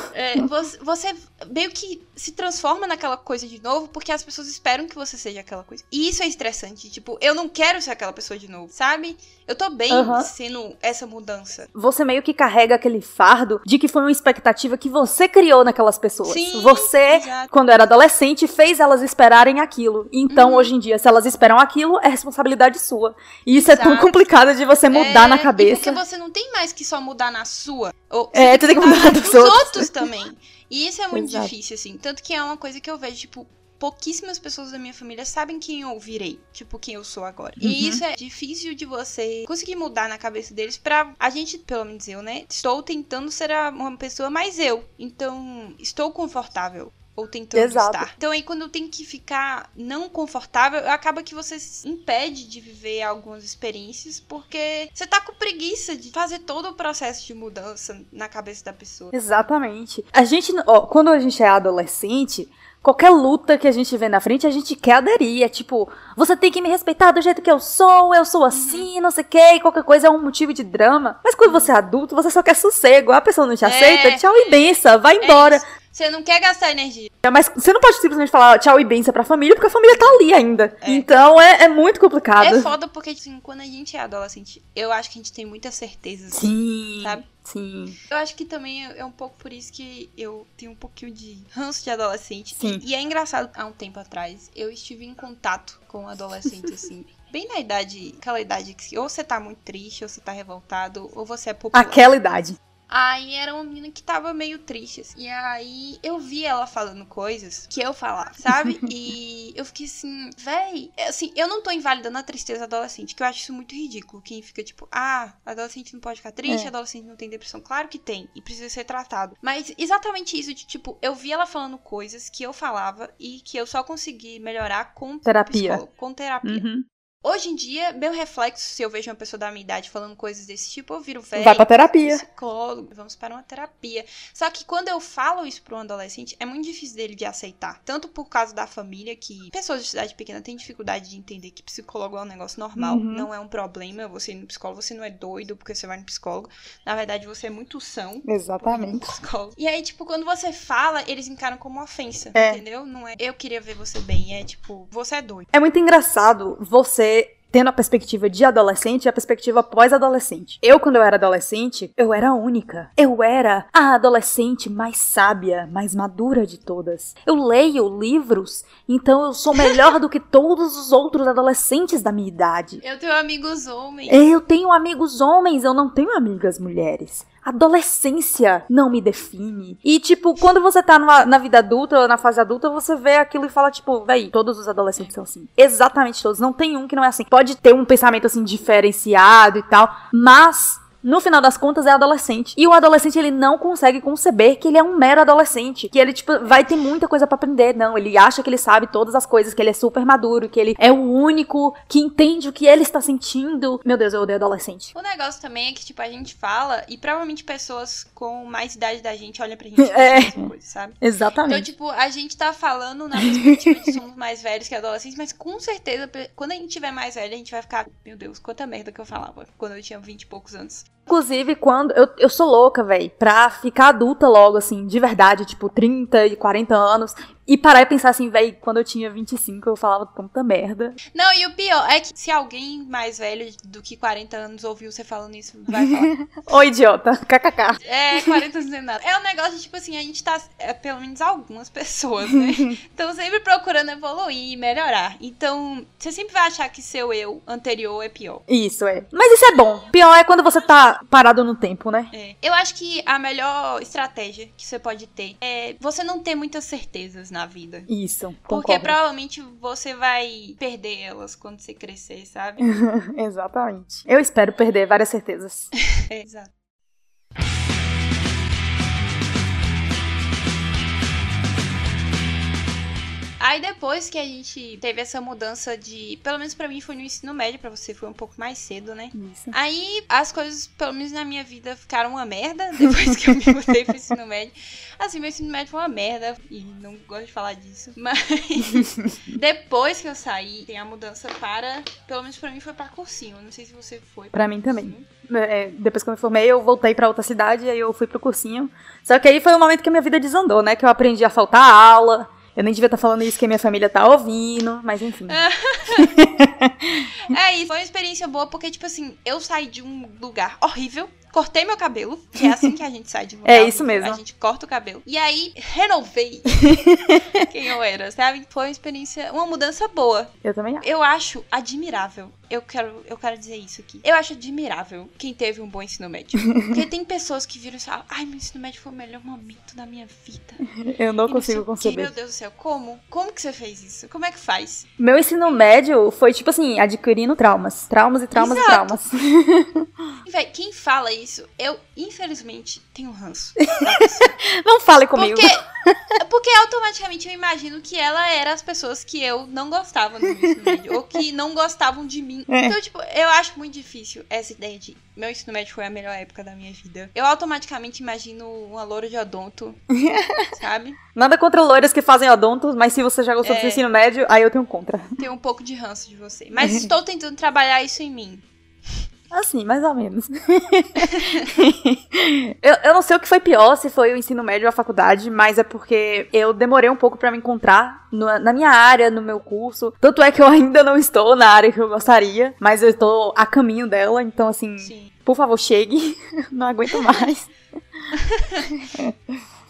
Você meio que se transforma naquela coisa de novo porque as pessoas esperam que você seja aquela coisa. E isso é estressante. Tipo, eu não quero ser aquela pessoa de novo, sabe? Eu tô bem sendo essa mudança. Você meio que carrega aquele fardo de que foi uma expectativa que você criou naquelas pessoas. Sim, você, exato. Quando era adolescente, fez elas esperarem aquilo. Então, hoje em dia, se elas esperam aquilo é responsabilidade sua. E isso é tão complicado de você mudar na cabeça. Porque você não tem mais que só mudar na sua. Você tem que mudar dos outros também. E isso é muito difícil, assim. Tanto que é uma coisa que eu vejo, tipo, pouquíssimas pessoas da minha família sabem quem eu virei, tipo, quem eu sou agora. E isso é difícil de você conseguir mudar na cabeça deles pra... A gente, pelo menos eu, né? Estou tentando ser uma pessoa mais eu. Então, estou confortável. Ou tentando estar. Então aí quando tem que ficar não confortável, acaba que você se impede de viver algumas experiências, porque você tá com preguiça de fazer todo o processo de mudança na cabeça da pessoa. Exatamente. A gente, quando a gente é adolescente, qualquer luta que a gente vê na frente, a gente quer aderir. É tipo, você tem que me respeitar do jeito que eu sou assim, não sei o que, e qualquer coisa é um motivo de drama. Mas quando você é adulto, você só quer sossego. A pessoa não te aceita, tchau e bença, vai embora. Você não quer gastar energia. Mas você não pode simplesmente falar tchau e benção pra família, porque a família tá ali ainda. Então é muito complicado. É foda porque, assim, quando a gente é adolescente, eu acho que a gente tem muita certeza. Assim, sim. Sabe? Sim. Eu acho que também é um pouco por isso que eu tenho um pouquinho de ranço de adolescente. Sim. E é engraçado, há um tempo atrás, eu estive em contato com um adolescente, assim... Bem na idade, aquela idade que ou você tá muito triste, ou você tá revoltado, ou você é popular. Aquela idade. Aí era uma menina que tava meio triste, assim. E aí eu vi ela falando coisas que eu falava, sabe? E eu fiquei assim, véi... Assim, eu não tô invalidando a tristeza adolescente, que eu acho isso muito ridículo. Quem fica tipo, adolescente não pode ficar triste, adolescente não tem depressão. Claro que tem, e precisa ser tratado. Mas exatamente isso, de tipo, eu vi ela falando coisas que eu falava e que eu só consegui melhorar com terapia. Hoje em dia, meu reflexo, se eu vejo uma pessoa da minha idade falando coisas desse tipo, eu viro velho. Vai pra terapia. Psicólogo, vamos para uma terapia. Só que quando eu falo isso pra um adolescente, é muito difícil dele de aceitar. Tanto por causa da família, que pessoas de cidade pequena têm dificuldade de entender que psicólogo é um negócio normal, não é um problema. Você ir no psicólogo, você não é doido porque você vai no psicólogo. Na verdade, você é muito são. Exatamente. E aí, tipo, quando você fala, eles encaram como ofensa, entendeu? Não é, eu queria ver você bem, é tipo, você é doido. É muito engraçado você tendo a perspectiva de adolescente e a perspectiva pós-adolescente. Eu, quando eu era adolescente, eu era a única. Eu era a adolescente mais sábia, mais madura de todas. Eu leio livros, então eu sou melhor do que todos os outros adolescentes da minha idade. Eu tenho amigos homens. Eu tenho amigos homens, eu não tenho amigas mulheres. Adolescência não me define. E, tipo, quando você tá na vida adulta ou na fase adulta, você vê aquilo e fala, tipo, véi, todos os adolescentes são assim. Exatamente todos. Não tem um que não é assim. Pode ter um pensamento, assim, diferenciado e tal, mas... no final das contas, é adolescente. E o adolescente, ele não consegue conceber que ele é um mero adolescente. Que ele, tipo, vai ter muita coisa pra aprender. Não, ele acha que ele sabe todas as coisas, que ele é super maduro, que ele é o único que entende o que ele está sentindo. Meu Deus, eu odeio adolescente. O negócio também é que, tipo, a gente fala e provavelmente pessoas com mais idade da gente olham pra gente e fazem essa coisa, sabe? Exatamente. Então, tipo, a gente tá falando na perspectiva de somos mais velhos que adolescentes, mas com certeza, quando a gente tiver mais velho, a gente vai ficar, meu Deus, quanta merda que eu falava quando eu tinha 20 e poucos anos. Inclusive, quando... Eu sou louca, véi, pra ficar adulta logo, assim, de verdade, tipo, 30 e 40 anos... e parar e pensar assim, véi, quando eu tinha 25 eu falava tanta merda. Não, e o pior é que se alguém mais velho do que 40 anos ouviu você falando isso, vai falar. Ô, idiota, kkk. É, 40 anos não é nada. É um negócio, tipo assim, a gente tá, pelo menos algumas pessoas, né? Estão sempre procurando evoluir e melhorar. Então, você sempre vai achar que seu eu anterior é pior. Isso, é. Mas isso é bom. Pior é quando você tá parado no tempo, né? É. Eu acho que a melhor estratégia que você pode ter é você não ter muitas certezas, né? Na vida. Isso, concordo. Porque provavelmente você vai perder elas quando você crescer, sabe? Exatamente. Eu espero perder várias certezas. Exato. Aí depois que a gente teve essa mudança de... pelo menos pra mim foi no ensino médio, pra você foi um pouco mais cedo, né? Isso. Aí as coisas, pelo menos na minha vida, ficaram uma merda depois que eu me mudei pro ensino médio. Assim, meu ensino médio foi uma merda e não gosto de falar disso. Mas depois que eu saí, tem a mudança para... pelo menos pra mim foi pra cursinho. Não sei se você foi. Pra mim cursinho. Também. Depois que eu me formei, eu voltei pra outra cidade, aí eu fui pro cursinho. Só que aí foi o momento que a minha vida desandou, né? Que eu aprendi a faltar a aula... eu nem devia estar falando isso que a minha família tá ouvindo, mas enfim. É isso, foi uma experiência boa, porque, tipo assim, eu saí de um lugar horrível, cortei meu cabelo, que é assim que a gente sai de um lugar. É isso horrível, mesmo. A gente corta o cabelo. E aí, renovei quem eu era, sabe? Foi uma experiência, uma mudança boa. Eu também acho. Eu acho admirável. Eu quero dizer isso aqui. Eu acho admirável quem teve um bom ensino médio. Porque tem pessoas que viram e falam, ai, meu ensino médio foi o melhor momento da minha vida. Eu não consigo conceber. Meu Deus do céu, como? Como que você fez isso? Como é que faz? Meu ensino médio foi, tipo assim, adquirindo traumas. Traumas. Véi, quem fala isso, eu, infelizmente, tenho ranço. Não fale comigo. Porque automaticamente eu imagino que ela era as pessoas que eu não gostava no ensino médio. Ou que não gostavam de mim. É. Então, tipo, eu acho muito difícil essa ideia de meu ensino médio foi a melhor época da minha vida. Eu automaticamente imagino uma loura de odonto, sabe? Nada contra louras que fazem odonto, mas se você já gostou do seu ensino médio, aí eu tenho contra. Tenho um pouco de ranço de você. Mas estou tentando trabalhar isso em mim. Assim, mais ou menos. eu não sei o que foi pior, se foi o ensino médio ou a faculdade, mas é porque eu demorei um pouco pra me encontrar na minha área, no meu curso. Tanto é que eu ainda não estou na área que eu gostaria, mas eu estou a caminho dela, então assim, sim. Por favor, chegue. Não aguento mais.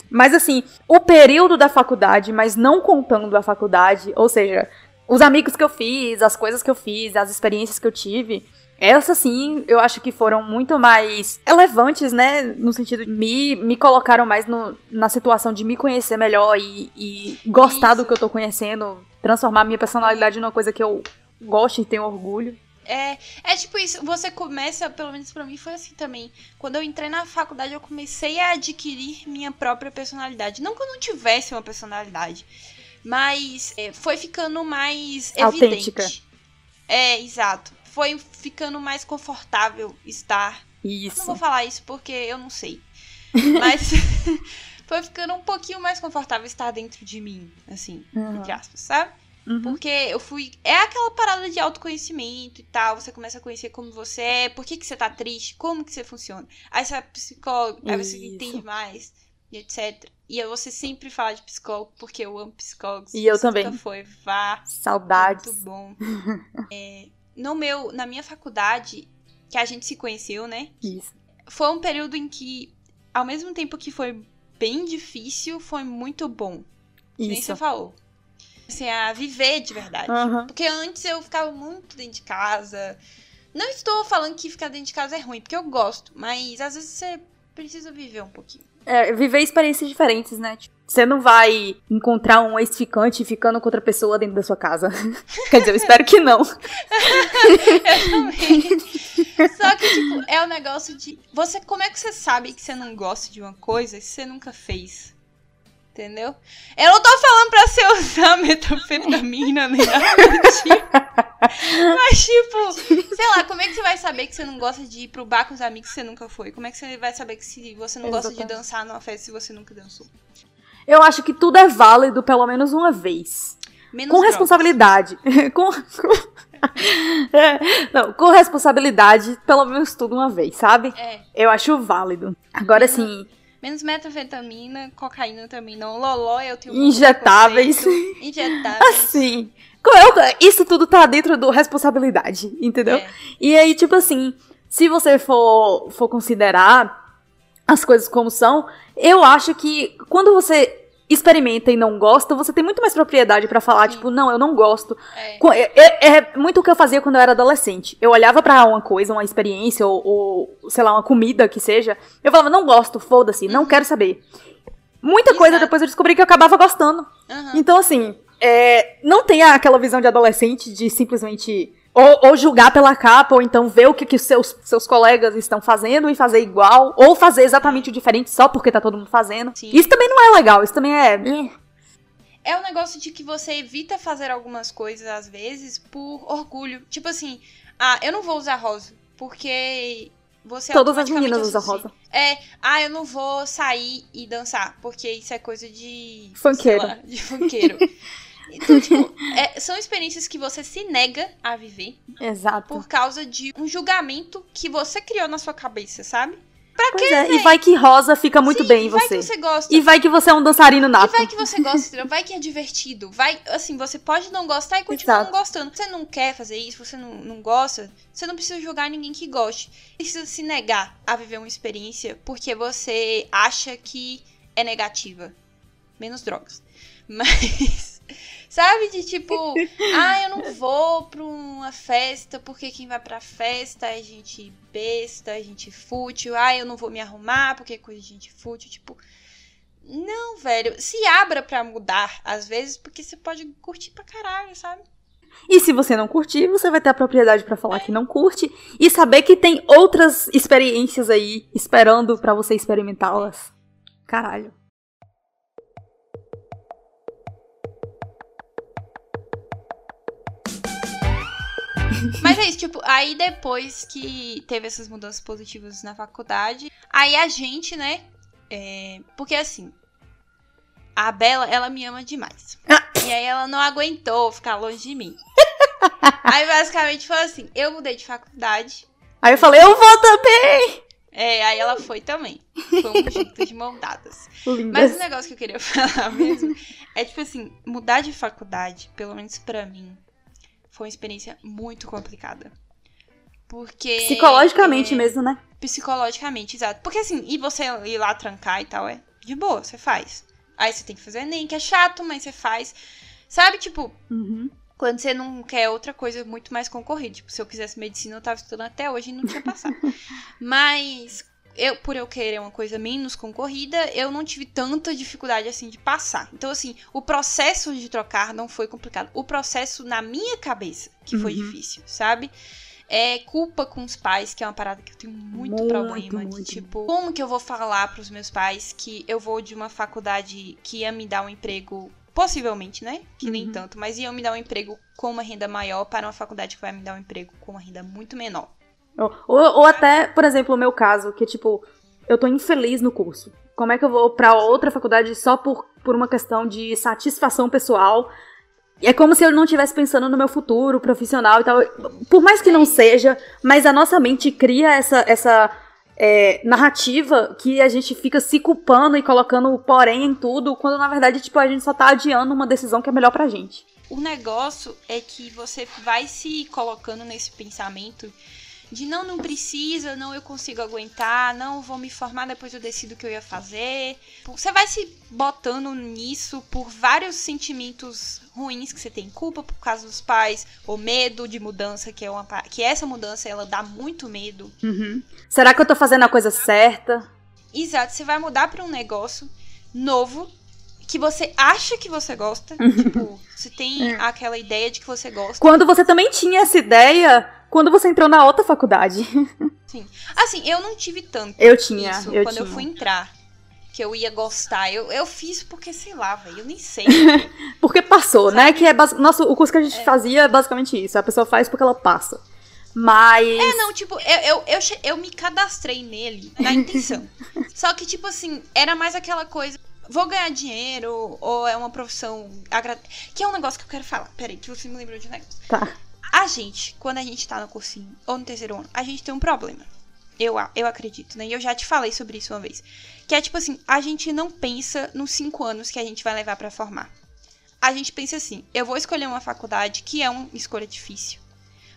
Mas assim, o período da faculdade, mas não contando a faculdade, ou seja, os amigos que eu fiz, as coisas que eu fiz, as experiências que eu tive... essas, sim, eu acho que foram muito mais relevantes, né? No sentido de me colocaram mais na situação de me conhecer melhor e gostar do que eu tô conhecendo. Transformar minha personalidade numa coisa que eu gosto e tenho orgulho. É tipo isso, você começa, pelo menos pra mim foi assim também, quando eu entrei na faculdade eu comecei a adquirir minha própria personalidade. Não que eu não tivesse uma personalidade, mas foi ficando mais evidente. Autêntica. É, exato. Foi ficando mais confortável estar... Isso. Não vou falar isso porque eu não sei. Mas foi ficando um pouquinho mais confortável estar dentro de mim, assim, entre aspas, sabe? Uhum. Porque eu fui... É aquela parada de autoconhecimento e tal. Você começa a conhecer como você é, por que você tá triste, como que você funciona. Aí você é psicólogo, aí você entende mais, e etc. E você sempre fala de psicólogo, porque eu amo psicólogos. E eu também. Foi, vá. Saudades. Muito bom. Na minha faculdade, que a gente se conheceu, né? Isso. Foi um período em que, ao mesmo tempo que foi bem difícil, foi muito bom. Isso. Nem você falou. Assim, a viver de verdade. Uhum. Porque antes eu ficava muito dentro de casa. Não estou falando que ficar dentro de casa é ruim, porque eu gosto. Mas às vezes você precisa viver um pouquinho. É, viver experiências diferentes, né? Tipo, você não vai encontrar um ex-ficante ficando com outra pessoa dentro da sua casa. Quer dizer, eu espero que não. Eu também. Só que, tipo, é um negócio de... Você, como é que você sabe que você não gosta de uma coisa que você nunca fez? Entendeu? Eu não tô falando pra você usar metanfetamina nem nada do tipo. Mas, tipo, sei lá, como é que você vai saber que você não gosta de ir pro bar com os amigos que você nunca foi? Como é que você vai saber que se você não gosta de dançar numa festa se você nunca dançou? Eu acho que tudo é válido pelo menos uma vez. Menos com drogas. Responsabilidade. Com responsabilidade, pelo menos tudo uma vez, sabe? É. Eu acho válido. Agora, assim... Menos metanfetamina, cocaína também não, loló eu tenho... Injetáveis. Assim, isso tudo tá dentro do responsabilidade, entendeu? É. E aí, tipo assim, se você for considerar as coisas como são, eu acho que quando você experimenta e não gosta, você tem muito mais propriedade pra falar, tipo, não, eu não gosto. É muito o que eu fazia quando eu era adolescente. Eu olhava pra uma coisa, uma experiência, ou sei lá, uma comida que seja, eu falava, não gosto, foda-se, não quero saber. Muita coisa depois eu descobri que eu acabava gostando. Uhum. Então, assim, não tem aquela visão de adolescente de simplesmente ou julgar pela capa, ou então ver o que os seus colegas estão fazendo e fazer igual, ou fazer exatamente o diferente só porque tá todo mundo fazendo. Sim. Isso também não é legal, isso também é... É um negócio de que você evita fazer algumas coisas, às vezes, por orgulho. Tipo assim, eu não vou usar rosa, porque você... Todas as meninas usam rosa. Eu não vou sair e dançar, porque isso é coisa de... Funkeiro. Sei lá, de funkeiro. Então, tipo, são experiências que você se nega a viver. Exato. Por causa de um julgamento que você criou na sua cabeça, sabe? Pra quê? E vai que rosa fica muito bem em você. E vai que você gosta. E vai que você é um dançarino nato. E vai que você gosta, vai que é divertido. Vai, assim, você pode não gostar e continuar não gostando. Você não quer fazer isso, você não gosta, você não precisa julgar ninguém que goste. Precisa se negar a viver uma experiência porque você acha que é negativa. Menos drogas. Mas... Sabe, de tipo, eu não vou pra uma festa, porque quem vai pra festa é gente besta, é gente fútil. Eu não vou me arrumar, porque é coisa de gente fútil. Tipo, não, velho. Se abra pra mudar, às vezes, porque você pode curtir pra caralho, sabe? E se você não curtir, você vai ter a propriedade pra falar que não curte. E saber que tem outras experiências aí, esperando pra você experimentá-las. Caralho. Mas é isso, tipo, aí depois que teve essas mudanças positivas na faculdade, aí a gente, né, porque assim, a Bela, ela me ama demais. E aí ela não aguentou ficar longe de mim. Aí basicamente foi assim, eu mudei de faculdade. Aí eu falei, eu vou também! Aí ela foi também. Foi um jeito de mão dadas. Mas o negócio que eu queria falar mesmo é, tipo assim, mudar de faculdade, pelo menos pra mim, foi uma experiência muito complicada. Porque... Psicologicamente mesmo, né? Psicologicamente, exato. Porque assim, e você ir lá trancar e tal, é de boa, você faz. Aí você tem que fazer Enem, que é chato, mas você faz. Sabe, tipo, quando você não quer outra coisa muito mais concorrida. Tipo, se eu quisesse medicina, eu tava estudando até hoje e não tinha passado. Mas, por eu querer uma coisa menos concorrida, eu não tive tanta dificuldade, assim, de passar. Então, assim, o processo de trocar não foi complicado. O processo na minha cabeça que foi difícil, sabe? É culpa com os pais, que é uma parada que eu tenho muito problema. Muito. De, tipo, como que eu vou falar pros meus pais que eu vou de uma faculdade que ia me dar um emprego, possivelmente, né? Que nem tanto, mas ia me dar um emprego com uma renda maior para uma faculdade que vai me dar um emprego com uma renda muito menor. Ou até, por exemplo, o meu caso, que tipo, eu tô infeliz no curso. Como é que eu vou pra outra faculdade só por uma questão de satisfação pessoal? É como se eu não estivesse pensando no meu futuro profissional e tal. Por mais que não seja, mas a nossa mente cria essa narrativa que a gente fica se culpando e colocando o porém em tudo, quando na verdade tipo, a gente só tá adiando uma decisão que é melhor pra gente. O negócio é que você vai se colocando nesse pensamento de não precisa, não, eu consigo aguentar, não, vou me formar, depois eu decido o que eu ia fazer. Você vai se botando nisso por vários sentimentos ruins que você tem, culpa por causa dos pais, ou medo de mudança, que essa mudança, ela dá muito medo. Uhum. Será que eu tô fazendo a coisa certa? Exato, você vai mudar pra um negócio novo, que você acha que você gosta, tipo, você tem aquela ideia de que você gosta. Quando você também tinha essa ideia, quando você entrou na outra faculdade. Sim. Assim, eu não tive tanto. Eu tinha. Eu fui entrar, que eu ia gostar. Eu fiz porque, sei lá, velho, eu nem sei. Porque passou, sabe? Né? Que é nossa, o curso que a gente fazia é basicamente isso. A pessoa faz porque ela passa. Mas... eu me cadastrei nele, na intenção. Só que, tipo assim, era mais aquela coisa... Vou ganhar dinheiro, ou é uma profissão... Que é um negócio que eu quero falar. Peraí, que você me lembrou de um negócio. Tá. A gente, quando a gente tá no cursinho, ou no terceiro ano, a gente tem um problema. Eu acredito, né? E eu já te falei sobre isso uma vez. Que é tipo assim, a gente não pensa nos 5 anos que a gente vai levar pra formar. A gente pensa assim, eu vou escolher uma faculdade, que é uma escolha difícil.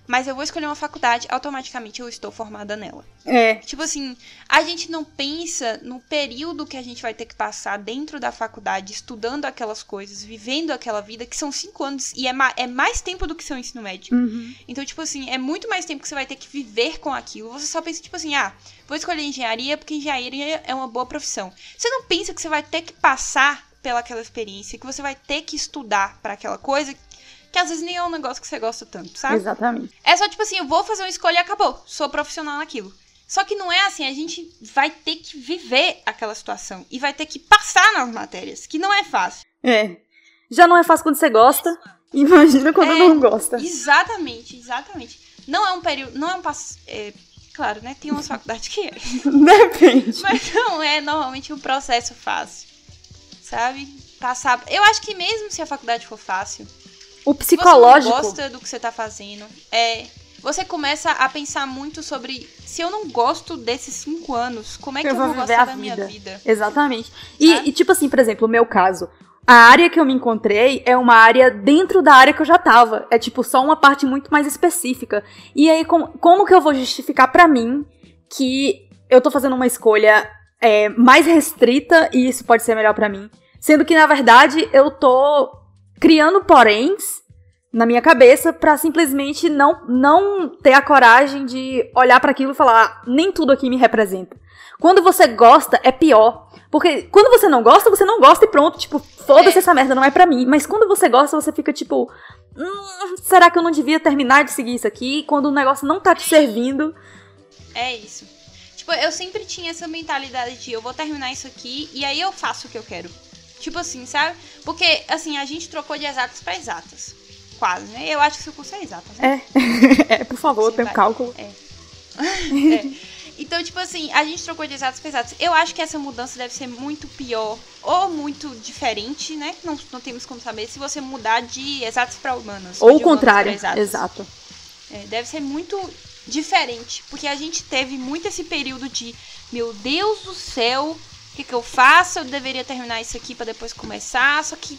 Mas eu vou escolher uma faculdade, automaticamente eu estou formada nela. É. Tipo assim, a gente não pensa no período que a gente vai ter que passar dentro da faculdade, estudando aquelas coisas, vivendo aquela vida, que são 5 anos e é mais tempo do que seu ensino médio. Uhum. Então, tipo assim, é muito mais tempo que você vai ter que viver com aquilo. Você só pensa, tipo assim, vou escolher engenharia porque engenharia é uma boa profissão. Você não pensa que você vai ter que passar pelaquela experiência, que você vai ter que estudar para aquela coisa... Que às vezes nem é um negócio que você gosta tanto, sabe? Exatamente. É só tipo assim, eu vou fazer uma escolha e acabou. Sou profissional naquilo. Só que não é assim, a gente vai ter que viver aquela situação. E vai ter que passar nas matérias, que não é fácil. É. Já não é fácil quando você gosta. Imagina quando não gosta. Exatamente, exatamente. Não é um período, não é um passo... Claro, né? Tem umas faculdades que é. Depende. Mas não é normalmente um processo fácil, sabe? Passar... Eu acho que mesmo se a faculdade for fácil... O psicológico. Você gosta do que você tá fazendo. Você começa a pensar muito sobre se eu não gosto desses 5 anos, como é que eu vou gostar da minha vida? Exatamente. E tipo assim, por exemplo, o meu caso. A área que eu me encontrei é uma área dentro da área que eu já tava. É tipo só uma parte muito mais específica. E aí, como que eu vou justificar pra mim que eu tô fazendo uma escolha mais restrita e isso pode ser melhor pra mim? Sendo que, na verdade, eu tô... criando poréns na minha cabeça pra simplesmente não ter a coragem de olhar pra aquilo e falar, nem tudo aqui me representa. Quando você gosta, é pior. Porque quando você não gosta e pronto, tipo, foda-se essa merda, não é pra mim. Mas quando você gosta, você fica tipo, será que eu não devia terminar de seguir isso aqui? Quando o negócio não tá te servindo. É isso. Tipo, eu sempre tinha essa mentalidade de eu vou terminar isso aqui e aí eu faço o que eu quero. Tipo assim, sabe? Porque, assim, a gente trocou de exatas pra exatas. Quase, né? Eu acho que seu curso é exatas, né? Por favor, assim, tem um cálculo. Então, tipo assim, a gente trocou de exatas pra exatas. Eu acho que essa mudança deve ser muito pior ou muito diferente, né? Não temos como saber se você mudar de exatas pra humanas. Ou o contrário, exato. Deve ser muito diferente. Porque a gente teve muito esse período de, meu Deus do céu... O que eu faço? Eu deveria terminar isso aqui pra depois começar. Só que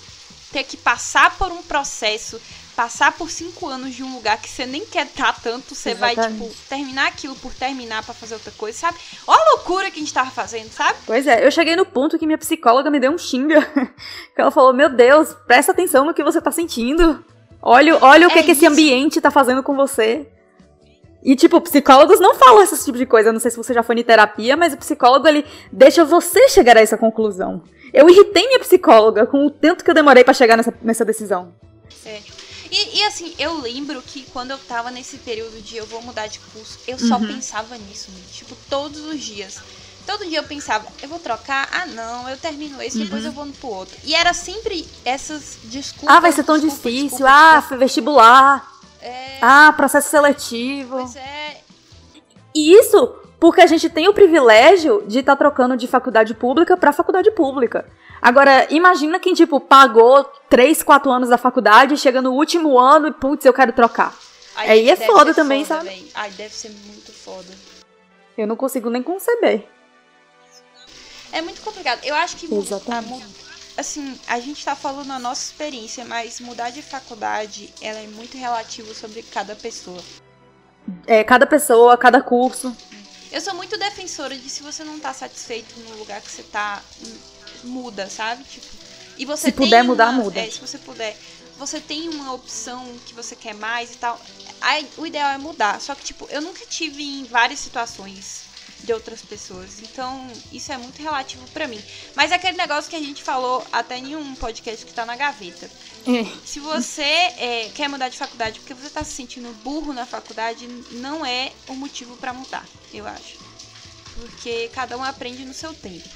ter que passar por um processo, passar por 5 anos de um lugar que você nem quer estar tanto, você vai, tipo, terminar aquilo por terminar pra fazer outra coisa, sabe? Olha a loucura que a gente tava fazendo, sabe? Pois é, eu cheguei no ponto que minha psicóloga me deu um xinga. Ela falou, meu Deus, presta atenção no que você tá sentindo. Olha o que esse ambiente tá fazendo com você. E, tipo, psicólogos não falam esse tipo de coisa. Eu não sei se você já foi em terapia, mas o psicólogo, ele deixa você chegar a essa conclusão. Eu irritei minha psicóloga com o tanto que eu demorei pra chegar nessa decisão. E, assim, eu lembro que quando eu tava nesse período de eu vou mudar de curso, eu só pensava nisso, né? Tipo, todos os dias. Todo dia eu pensava, eu vou trocar? Ah, não, eu termino esse, depois eu vou pro outro. E era sempre essas desculpas. Ah, vai ser tão difícil. Desculpa. Vestibular. É... Ah, processo seletivo. Pois é. E isso porque a gente tem o privilégio de estar trocando de faculdade pública pra faculdade pública. Agora, imagina quem, tipo, pagou 3, 4 anos da faculdade, chega no último ano e, putz, eu quero trocar. Aí é foda também, foda, sabe? Véio. Ai, deve ser muito foda. Eu não consigo nem conceber. É muito complicado. Eu acho que... Exatamente. Assim, a gente tá falando a nossa experiência, mas mudar de faculdade, ela é muito relativa sobre cada pessoa. É, cada pessoa, cada curso. Eu sou muito defensora de se você não tá satisfeito no lugar que você tá... muda, sabe? Tipo, e você se tem puder uma, mudar, muda. É, se você puder. Você tem uma opção que você quer mais e tal. Aí, o ideal é mudar. Só que, tipo, eu nunca tive em várias situações de outras pessoas. Então, isso é muito relativo pra mim. Mas é aquele negócio que a gente falou até em um podcast que tá na gaveta. Se você quer mudar de faculdade porque você tá se sentindo burro na faculdade, não é o motivo pra mudar, eu acho. Porque cada um aprende no seu tempo.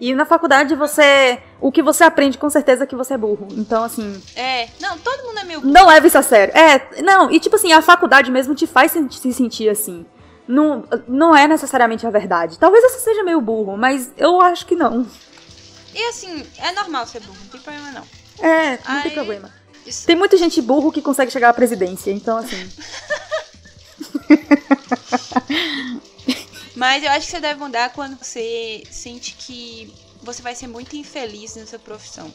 E na faculdade você... O que você aprende, com certeza, é que você é burro. Então, assim... É. Não, todo mundo é meio burro. Não leva isso a sério. É, não. E, tipo assim, a faculdade mesmo te faz se sentir assim. Não, não é necessariamente a verdade. Talvez você seja meio burro, mas eu acho que não. E, assim, é normal ser burro. Não tem problema, não. É, não tem problema. Isso. Tem muita gente burro que consegue chegar à presidência. Então, assim... Mas eu acho que você deve mudar quando você sente que você vai ser muito infeliz nessa profissão.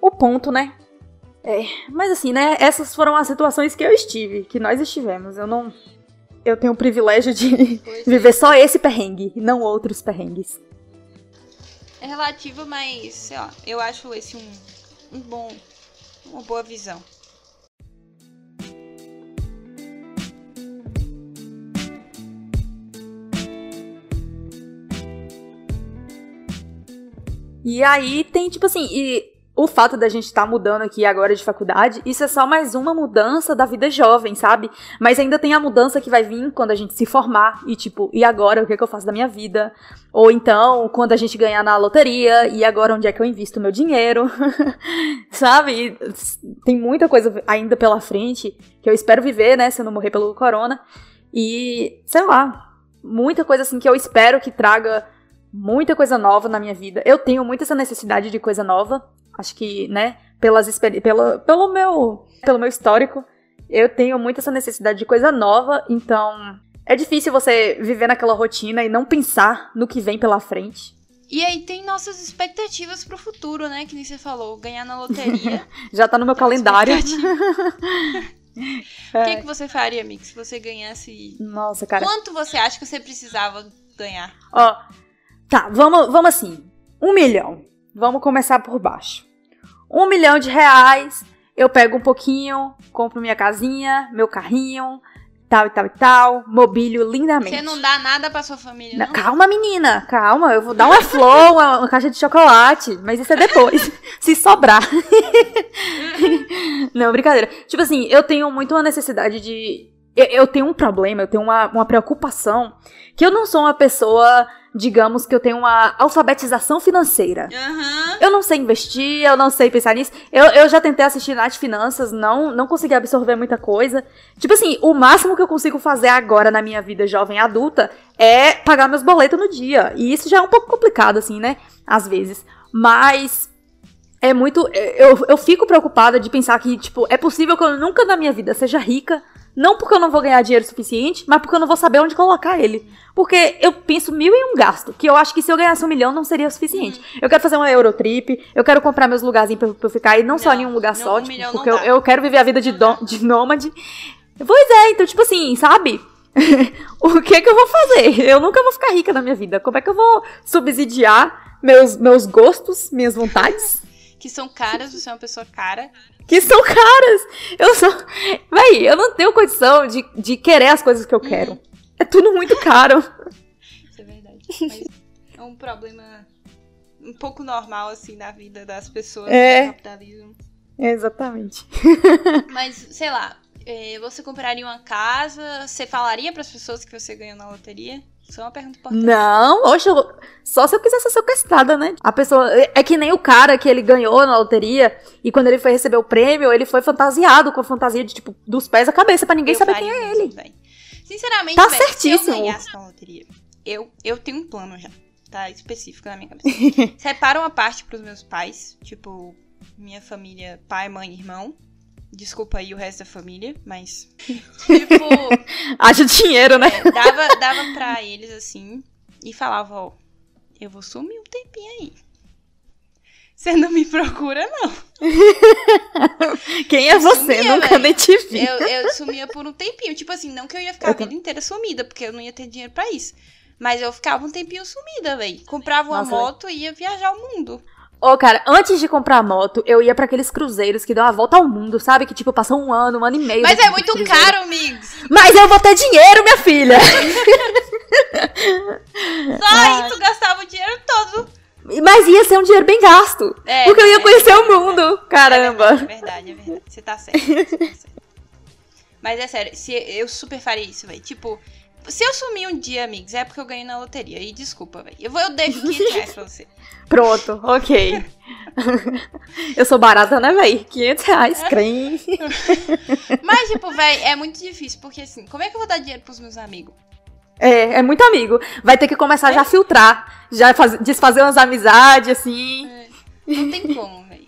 O ponto, né? É, mas assim, né? Essas foram as situações que eu estive, que nós estivemos. Eu não... Eu tenho o privilégio de viver só esse perrengue, não outros perrengues. É relativo, mas sei lá, eu acho esse uma boa visão. E aí tem, tipo assim, e o fato da gente estar mudando aqui agora de faculdade, isso é só mais uma mudança da vida jovem, sabe? Mas ainda tem a mudança que vai vir quando a gente se formar e, tipo, e agora o que é que eu faço da minha vida? Ou então, quando a gente ganhar na loteria, e agora onde é que eu invisto meu dinheiro? Sabe? E tem muita coisa ainda pela frente que eu espero viver, né? Se eu não morrer pelo corona. E, sei lá, muita coisa assim que eu espero que traga... muita coisa nova na minha vida. Eu tenho muito essa necessidade de coisa nova. Acho que, né, pelo meu histórico, eu tenho muito essa necessidade de coisa nova. Então, é difícil você viver naquela rotina e não pensar no que vem pela frente. E aí tem nossas expectativas pro futuro, né? Que nem você falou, ganhar na loteria. Já tá no meu calendário. O que você faria, amigo, se você ganhasse... Nossa, cara. Quanto você acha que você precisava ganhar? Ó... Tá, vamos assim, 1 milhão, vamos começar por baixo. 1 milhão de reais, eu pego um pouquinho, compro minha casinha, meu carrinho, tal e tal e tal, mobílio lindamente. Você não dá nada pra sua família, não? Calma, menina, calma, eu vou dar uma flor, uma caixa de chocolate, mas isso é depois, se sobrar. Não, brincadeira. Tipo assim, eu tenho muito uma necessidade de... Eu tenho um problema, eu tenho uma preocupação, que eu não sou uma pessoa... Digamos que eu tenho uma alfabetização financeira. Uhum. Eu não sei investir, eu não sei pensar nisso. Eu já tentei assistir Nath Finanças, não consegui absorver muita coisa. Tipo assim, o máximo que eu consigo fazer agora na minha vida jovem adulta é pagar meus boletos no dia. E isso já é um pouco complicado, assim, né? Às vezes. Mas é muito... Eu fico preocupada de pensar que, tipo, é possível que eu nunca na minha vida seja rica... Não porque eu não vou ganhar dinheiro suficiente, mas porque eu não vou saber onde colocar ele. Porque eu penso 1.001 gasto, que eu acho que se eu ganhasse 1 milhão não seria o suficiente. Eu quero fazer uma Eurotrip, eu quero comprar meus lugarzinhos pra eu ficar e não só em um lugar só, tipo, porque eu quero viver a vida de nômade. Pois é, então, tipo assim, sabe? O que é que eu vou fazer? Eu nunca vou ficar rica na minha vida. Como é que eu vou subsidiar meus gostos, minhas vontades? Que são caras, você é uma pessoa cara. Que são caras! Véi, eu não tenho condição de querer as coisas que eu quero. É tudo muito caro. Isso é verdade. Mas é um problema um pouco normal, assim, na vida das pessoas do capitalismo. Exatamente. Mas, sei lá, Você compraria uma casa? Você falaria pras pessoas que você ganhou na loteria? Só uma pergunta importante. Não, oxe, só se eu quisesse ser sequestrada, né? A pessoa... É que nem o cara que ele ganhou na loteria e quando ele foi receber o prêmio, ele foi fantasiado com a fantasia de, tipo, dos pés à cabeça pra ninguém saber quem é ele. Também. Sinceramente, tá velho, certíssimo. Se eu ganhasse na loteria, eu tenho um plano já, tá? Específico na minha cabeça. Separo uma parte pros meus pais, tipo, minha família, pai, mãe e irmão. Desculpa aí o resto da família, mas... Tipo... Haja dinheiro, né? Dava pra eles, assim, e falava, ó, eu vou sumir um tempinho aí. Você não me procura, não. Quem é você? Sumia, nunca nem te vi. Eu sumia por um tempinho. Tipo assim, não que eu ia ficar a vida inteira sumida, porque eu não ia ter dinheiro pra isso. Mas eu ficava um tempinho sumida, velho. Comprava uma moto e ia viajar o mundo. Ô, cara, antes de comprar a moto, eu ia pra aqueles cruzeiros que dão a volta ao mundo, sabe? Que, tipo, passam um ano e meio. Mas é muito caro, amigos. Mas eu vou ter dinheiro, minha filha. Só aí tu gastava o dinheiro todo. Mas ia ser um dinheiro bem gasto. É, porque eu ia conhecer o mundo. Caramba. É verdade. Você tá certo. Mas é sério, eu super faria isso, velho. Tipo, se eu sumir um dia, amigos, é porque eu ganhei na loteria. E desculpa, velho. Eu deixo R$500 pra você. Pronto, ok. Eu sou barata, né, velho? R$500, creme. Mas, tipo, velho, é muito difícil. Porque, assim, como é que eu vou dar dinheiro pros meus amigos? É muito amigo. Vai ter que começar já a filtrar. Já desfazer umas amizades, assim. É. Não tem como, velho.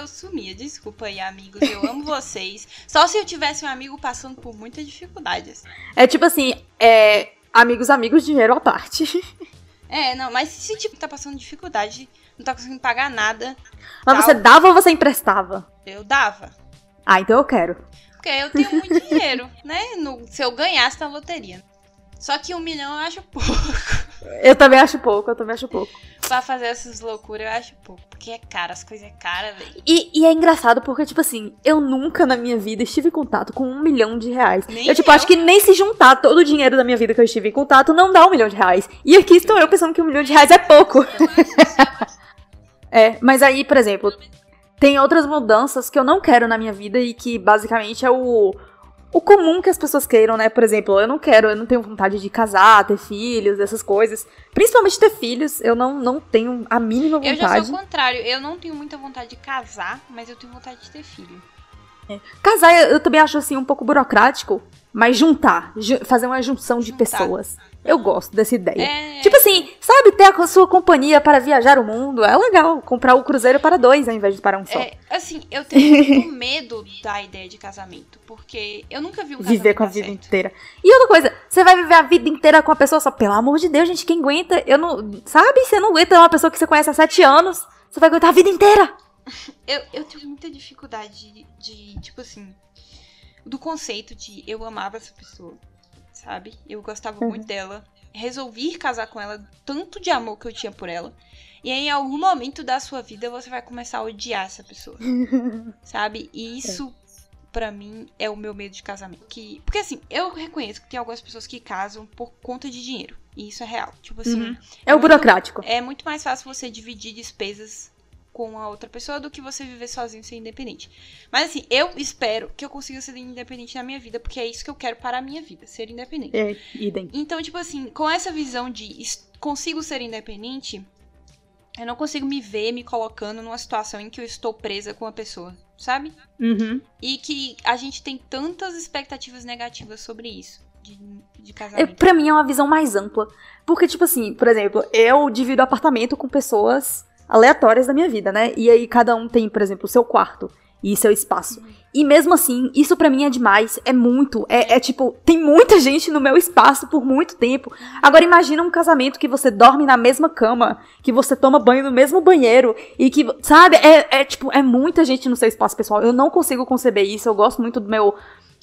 Eu sumia, desculpa aí, amigos, eu amo vocês. Só se eu tivesse um amigo passando por muita dificuldade, assim. É tipo assim, amigos, dinheiro à parte. É, não, mas se tipo tá passando dificuldade, não tá conseguindo pagar nada. Mas você dava ou você emprestava? Eu dava. Ah, então eu quero. Porque eu tenho muito dinheiro, né, se eu ganhasse na loteria. Só que 1 milhão eu acho pouco. Eu também acho pouco. Pra fazer essas loucuras, eu acho pouco. Porque é caro, as coisas é cara, velho. E é engraçado porque, tipo assim, eu nunca na minha vida estive em contato com R$1 milhão. Nem eu, tipo, acho que nem se juntar todo o dinheiro da minha vida que eu estive em contato, não dá R$1 milhão. E aqui estou eu pensando que R$1 milhão é pouco. Mas aí, por exemplo, tem outras mudanças que eu não quero na minha vida e que, basicamente, é o comum que as pessoas queiram, né? Por exemplo, eu não tenho vontade de casar, ter filhos, essas coisas. Principalmente ter filhos, eu não tenho a mínima vontade. Eu já sou o contrário, eu não tenho muita vontade de casar, mas eu tenho vontade de ter filho. Casar eu também acho, assim, um pouco burocrático, mas fazer uma junção de pessoas. Eu gosto dessa ideia. Tipo assim, sabe, ter a sua companhia para viajar o mundo, é legal. Comprar o cruzeiro para 2 ao invés de para um só. Assim, eu tenho muito medo da ideia de casamento, porque eu nunca vi um casamento viver com a vida certo. Inteira. E outra coisa, você vai viver a vida inteira com a pessoa só, pelo amor de Deus, gente, quem aguenta? Eu não, sabe, você não aguenta uma pessoa que você conhece há 7 anos, você vai aguentar a vida inteira. Eu tenho muita dificuldade de tipo assim, do conceito de eu amava essa pessoa. Sabe? Eu gostava muito dela. Resolvi casar com ela, tanto de amor que eu tinha por ela. E aí, em algum momento da sua vida, você vai começar a odiar essa pessoa. Sabe? E isso, pra mim, é o meu medo de casamento. Porque, assim, eu reconheço que tem algumas pessoas que casam por conta de dinheiro. E isso é real. Tipo assim... É o burocrático. É muito mais fácil você dividir despesas com a outra pessoa do que você viver sozinho e ser independente. Mas assim, eu espero que eu consiga ser independente na minha vida, porque é isso que eu quero para a minha vida, ser independente. Então, tipo assim, com essa visão de consigo ser independente, eu não consigo me ver me colocando numa situação em que eu estou presa com uma pessoa, sabe? E que a gente tem tantas expectativas negativas sobre isso. De casamento. Pra mim é uma visão mais ampla. Porque, tipo assim, por exemplo, eu divido apartamento com pessoas aleatórias da minha vida, né? E aí cada um tem, por exemplo, o seu quarto e seu espaço. E mesmo assim, isso pra mim é demais, é muito, é tipo, tem muita gente no meu espaço por muito tempo. Agora imagina um casamento que você dorme na mesma cama, que você toma banho no mesmo banheiro e que, sabe, tipo, é muita gente no seu espaço pessoal. Eu não consigo conceber isso, eu gosto muito do meu,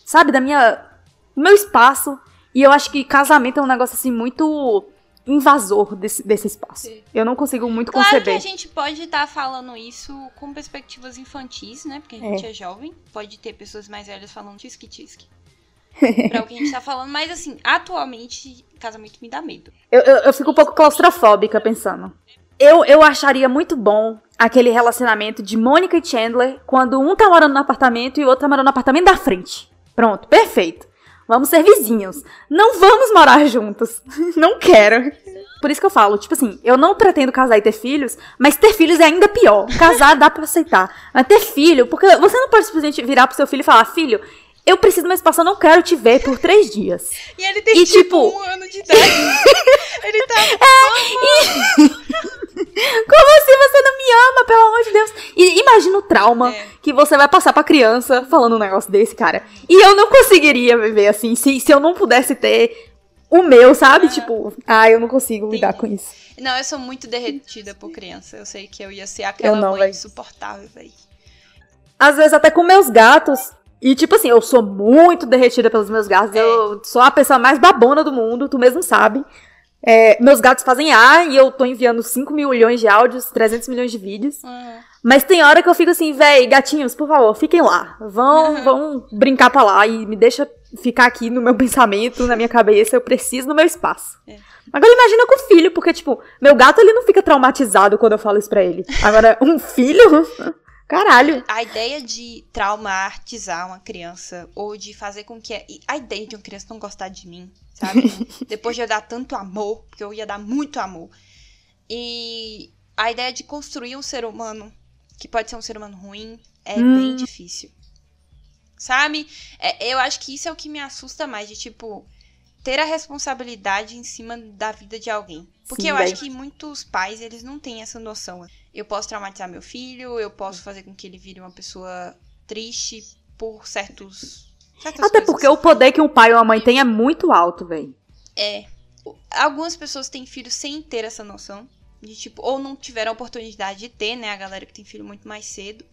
sabe, do meu espaço. E eu acho que casamento é um negócio assim muito... invasor desse espaço. Sim. Eu não consigo muito conceber. Claro que a gente pode estar falando isso com perspectivas infantis, né? Porque a gente é jovem. Pode ter pessoas mais velhas falando tisque-tisque. Pra o que a gente tá falando. Mas assim, atualmente, casamento me dá medo. Eu fico um pouco claustrofóbica pensando. Eu acharia muito bom aquele relacionamento de Mônica e Chandler quando um tá morando no apartamento e o outro tá morando no apartamento da frente. Pronto, perfeito. Vamos ser vizinhos. Não vamos morar juntos. Não quero. Por isso que eu falo, tipo assim, eu não pretendo casar e ter filhos, mas ter filhos é ainda pior. Casar dá pra aceitar. Mas ter filho, porque você não pode simplesmente virar pro seu filho e falar, filho, eu preciso de um espaço, eu não quero te ver por 3 dias. E ele tem e, tipo 1 ano de idade. Ele tá... Como assim você não me ama, pelo amor de Deus? E imagina o trauma que você vai passar pra criança falando um negócio desse, cara. E eu não conseguiria viver assim, se eu não pudesse ter o meu, sabe? Tipo, eu não consigo lidar com isso. Não, eu sou muito derretida por criança. Eu sei que eu ia ser aquela mãe insuportável, velho. Às vezes até com meus gatos... E, tipo assim, eu sou muito derretida pelos meus gatos. Eu sou a pessoa mais babona do mundo, tu mesmo sabe. É, meus gatos fazem ar e eu tô enviando 5 milhões de áudios, 300 milhões de vídeos. Uhum. Mas tem hora que eu fico assim, véi, gatinhos, por favor, fiquem lá. Vão brincar pra lá e me deixa ficar aqui no meu pensamento, na minha cabeça. Eu preciso do meu espaço. É. Agora imagina com o filho, porque, tipo, meu gato, ele não fica traumatizado quando eu falo isso pra ele. Agora, um filho... Caralho. A ideia de traumatizar uma criança, ou de fazer com que... A ideia de uma criança não gostar de mim, sabe? Depois de eu dar tanto amor, porque eu ia dar muito amor. E a ideia de construir um ser humano, que pode ser um ser humano ruim, é bem difícil. Sabe? Eu acho que isso é o que me assusta mais, de tipo... ter a responsabilidade em cima da vida de alguém. Porque sim, eu acho que muitos pais, eles não têm essa noção. Eu posso traumatizar meu filho, eu posso fazer com que ele vire uma pessoa triste por certas até porque o poder que um pai ou uma mãe tem é muito alto, velho. É. Algumas pessoas têm filhos sem ter essa noção. De tipo, ou não tiveram a oportunidade de ter, né? A galera que tem filho muito mais cedo.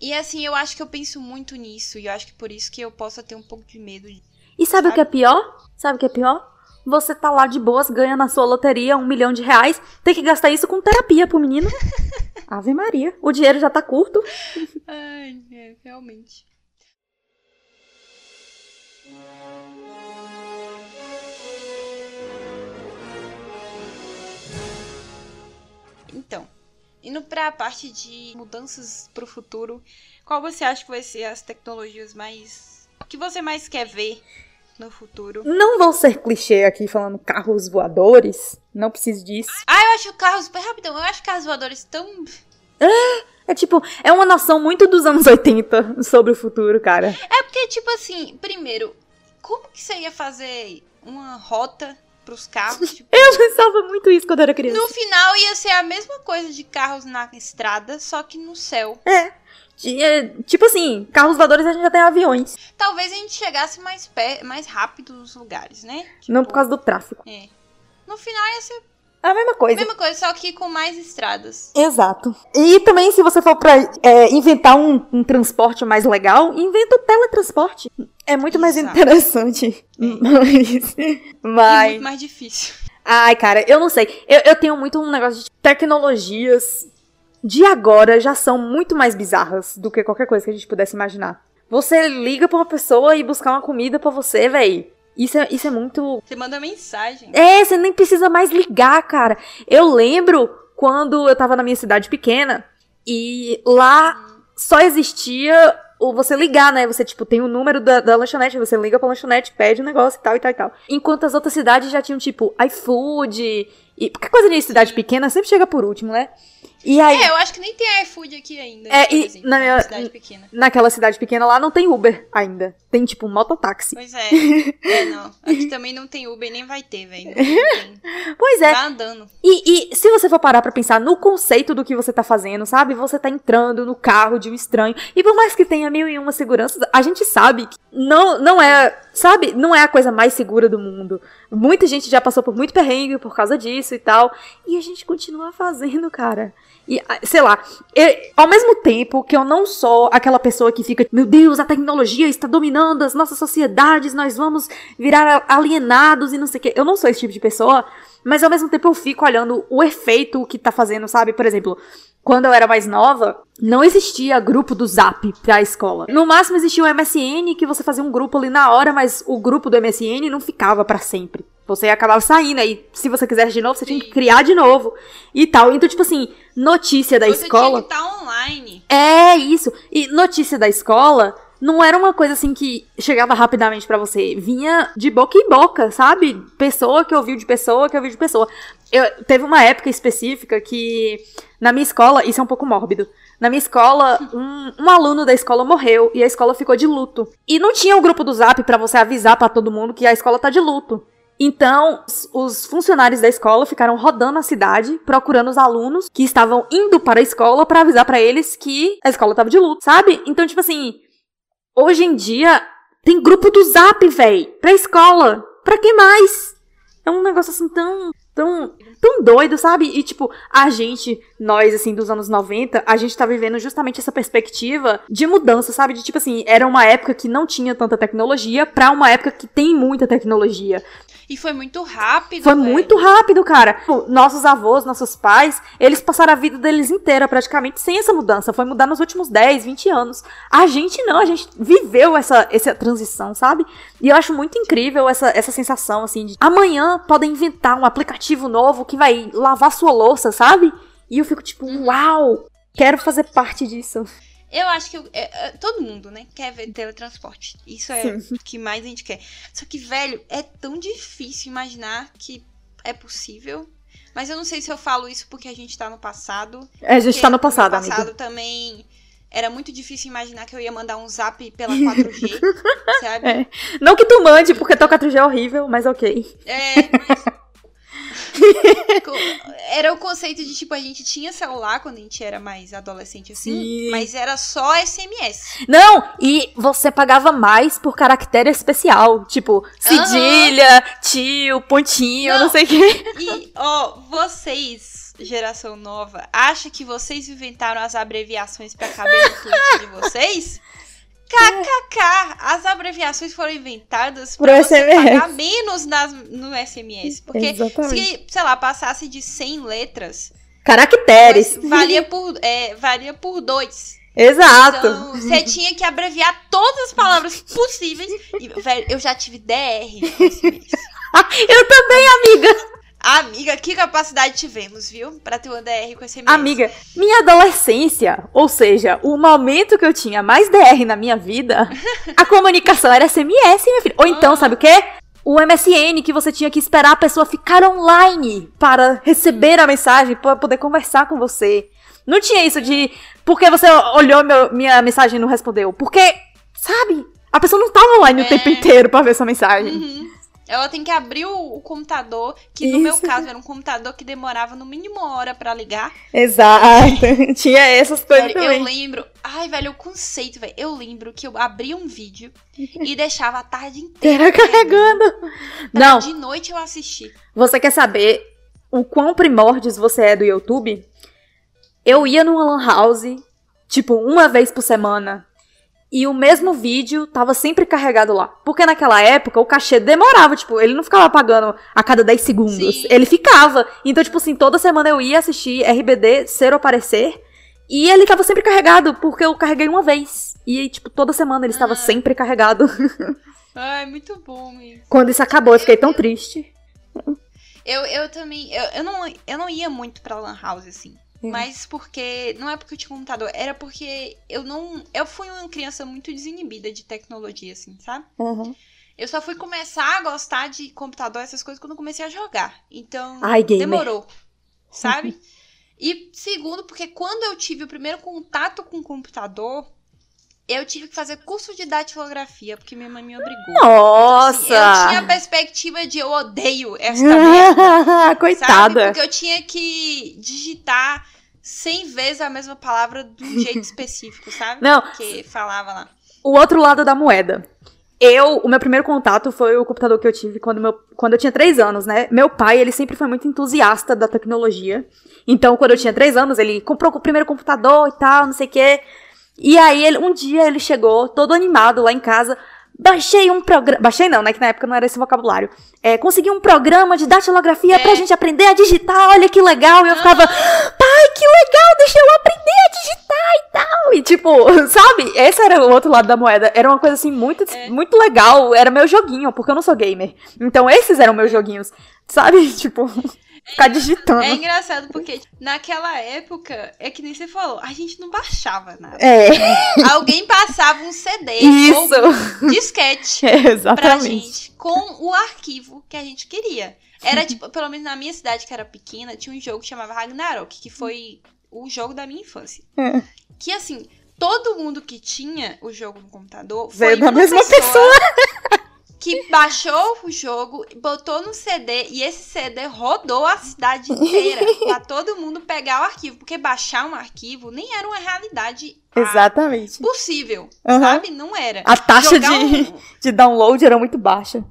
E assim, eu acho que eu penso muito nisso. E eu acho que por isso que eu posso ter um pouco de medo de... E sabe o que é pior? Sabe o que é pior? Você tá lá de boas, ganha na sua loteria 1 milhão de reais, tem que gastar isso com terapia pro menino. Ave Maria, o dinheiro já tá curto. Ai, realmente. Então, indo pra parte de mudanças pro futuro, qual você acha que vai ser as tecnologias mais... que você mais quer ver no futuro? Não vou ser clichê aqui falando carros voadores. Não preciso disso. Eu acho carros... Rapidão, eu acho carros voadores tão... É tipo... É uma noção muito dos anos 80 sobre o futuro, cara. É porque, tipo assim... Primeiro, como que você ia fazer uma rota pros carros? Tipo, eu pensava muito isso quando eu era criança. No final ia ser a mesma coisa de carros na estrada, só que no céu. Tipo assim, carros voadores a gente já tem aviões. Talvez a gente chegasse mais rápido nos lugares, né? Tipo, não por causa do tráfego. No final ia ser... a mesma coisa. A mesma coisa, só que com mais estradas. Exato. E também se você for pra inventar um transporte mais legal, inventa o teletransporte. É muito mais interessante. Mas... e muito mais difícil. Ai, cara, eu não sei. Eu tenho muito um negócio de tecnologias... de agora já são muito mais bizarras do que qualquer coisa que a gente pudesse imaginar. Você liga pra uma pessoa e buscar uma comida pra você, véi. Isso é muito... Você manda mensagem. Você nem precisa mais ligar, cara. Eu lembro quando eu tava na minha cidade pequena e lá só existia o você ligar, né? Você, tipo, tem o número da lanchonete, você liga pra lanchonete, pede um negócio e tal, e tal, e tal. Enquanto as outras cidades já tinham, tipo, iFood... E qualquer coisa de cidade pequena sempre chega por último, né? E aí, eu acho que nem tem iFood aqui ainda. Naquela cidade pequena lá não tem Uber ainda. Tem, tipo, um mototáxi. Pois é. Não. Aqui também não tem Uber e nem vai ter, velho. Pois é. Tá andando. E se você for parar pra pensar no conceito do que você tá fazendo, sabe? Você tá entrando no carro de um estranho. E por mais que tenha 1001 seguranças, a gente sabe que não é... Sabe? Não é a coisa mais segura do mundo. Muita gente já passou por muito perrengue por causa disso e tal. E a gente continua fazendo, cara. E, sei lá, ao mesmo tempo que eu não sou aquela pessoa que fica, meu Deus, a tecnologia está dominando as nossas sociedades, nós vamos virar alienados e não sei o quê. Eu não sou esse tipo de pessoa, mas ao mesmo tempo eu fico olhando o efeito que tá fazendo, sabe? Por exemplo, quando eu era mais nova, não existia grupo do Zap pra escola. No máximo existia o MSN, que você fazia um grupo ali na hora, mas o grupo do MSN não ficava pra sempre. Você acabava saindo, aí se você quisesse de novo, você tinha que criar de novo e tal. Então, tipo assim, notícia da escola... Você tinha que estar online. É isso. E notícia da escola não era uma coisa assim que chegava rapidamente pra você. Vinha de boca em boca, sabe? Pessoa que ouviu de pessoa, que ouviu de pessoa. Teve uma época específica que, na minha escola, isso é um pouco mórbido. Na minha escola, um aluno da escola morreu e a escola ficou de luto. E não tinha um grupo do Zap pra você avisar pra todo mundo que a escola tá de luto. Então, os funcionários da escola ficaram rodando a cidade, procurando os alunos que estavam indo para a escola pra avisar pra eles que a escola tava de luto, sabe? Então, tipo assim, hoje em dia, tem grupo do Zap, véi, pra escola. Pra que mais? É um negócio assim tão doido, sabe? E tipo, nós assim, dos anos 90, a gente tá vivendo justamente essa perspectiva de mudança, sabe? De tipo assim, era uma época que não tinha tanta tecnologia pra uma época que tem muita tecnologia. E foi muito rápido. Foi muito rápido, cara. Nossos avós, nossos pais, eles passaram a vida deles inteira praticamente sem essa mudança. Foi mudar nos últimos 10, 20 anos. A gente não, a gente viveu essa transição, sabe? E eu acho muito incrível essa sensação, assim, de amanhã podem inventar um aplicativo novo que vai lavar sua louça, sabe? E eu fico tipo, uau, quero fazer parte disso. Eu acho que todo mundo, né, quer ver teletransporte. Isso é o que mais a gente quer. Só que, velho, é tão difícil imaginar que é possível. Mas eu não sei se eu falo isso porque a gente tá no passado. É, a gente tá no passado, amiga. No passado também era muito difícil imaginar que eu ia mandar um zap pela 4G, sabe? É. Não que tu mande, porque tua 4G é horrível, mas ok. É, mas... Era o conceito de tipo, a gente tinha celular quando a gente era mais adolescente assim, sim, mas era só SMS. Não, e você pagava mais por caractere especial, tipo cedilha, tio, pontinho, não sei o quê. E ó, vocês, geração nova, acha que vocês inventaram as abreviações pra caber no tweet de vocês? KKK, as abreviações foram inventadas para você pagar menos no SMS, porque exatamente, se, sei lá, passasse de 100 letras, caracteres, valia por 2. Exato. Então, você tinha que abreviar todas as palavras possíveis, e, velho, eu já tive DR no SMS. Eu também, amiga. Amiga, que capacidade tivemos, viu? Pra ter uma DR com SMS. Amiga, minha adolescência, ou seja, o momento que eu tinha mais DR na minha vida, a comunicação era SMS, minha filha. Ou então, sabe o quê? O MSN, que você tinha que esperar a pessoa ficar online para receber a mensagem, para poder conversar com você. Não tinha isso de, porque você olhou minha mensagem e não respondeu. Porque, sabe, a pessoa não tava online o tempo inteiro pra ver sua mensagem. Ela tem que abrir o computador, que no meu caso era um computador que demorava no mínimo uma hora pra ligar. Exato, tinha essas coisas também. Eu lembro, ai velho, o conceito, velho, eu lembro que eu abria um vídeo e deixava a tarde inteira carregando. Não. De noite eu assisti. Você quer saber o quão primórdios você é do YouTube? Eu ia numa lan house, tipo, uma vez por semana. E o mesmo vídeo tava sempre carregado lá. Porque naquela época o cachê demorava, tipo, ele não ficava apagando a cada 10 segundos. Sim. Ele ficava. Então, tipo assim, toda semana eu ia assistir RBD, Ser ou Aparecer. E ele tava sempre carregado, porque eu carreguei uma vez. E, tipo, toda semana ele estava sempre carregado. Ai, muito bom isso. Quando isso acabou, eu fiquei tão triste. Eu também... Eu não ia muito pra lan house, assim. Mas porque, não é porque eu tinha computador, era porque eu fui uma criança muito desinibida de tecnologia, assim, sabe? Eu só fui começar a gostar de computador, essas coisas, quando eu comecei a jogar. Então, demorou, sabe? E segundo, porque quando eu tive o primeiro contato com o computador, eu tive que fazer curso de datilografia, porque minha mãe me obrigou. Nossa! Então, assim, eu tinha a perspectiva de eu odeio esta merda. Coitada! Sabe? Porque eu tinha que digitar 100 vezes a mesma palavra de um jeito específico, sabe? Não. Que falava lá. O outro lado da moeda. O meu primeiro contato foi o computador que eu tive quando eu tinha 3 anos, né? Meu pai, ele sempre foi muito entusiasta da tecnologia. Então, quando eu tinha 3 anos, ele comprou o primeiro computador e tal, não sei o quê. E aí, um dia ele chegou, todo animado lá em casa, baixei um programa... Baixei não, né? Que na época não era esse vocabulário. Consegui um programa de datilografia pra gente aprender a digitar, olha que legal. E eu ficava, pai, que legal, deixa eu aprender a digitar e tal. E tipo, sabe? Esse era o outro lado da moeda. Era uma coisa assim, muito legal. Era meu joguinho, porque eu não sou gamer. Então, esses eram meus joguinhos, sabe? Tipo... ficar digitando. É engraçado porque naquela época, é que nem você falou, a gente não baixava nada. É. Alguém passava um CD ou um disquete pra gente com o arquivo que a gente queria. Era tipo, pelo menos na minha cidade, que era pequena, tinha um jogo que chamava Ragnarok, que foi o jogo da minha infância. É. Que assim, todo mundo que tinha o jogo no computador foi da mesma pessoa. Que baixou o jogo, botou no CD, e esse CD rodou a cidade inteira pra todo mundo pegar o arquivo. Porque baixar um arquivo nem era uma realidade possível, sabe? Não era. A taxa de download era muito baixa.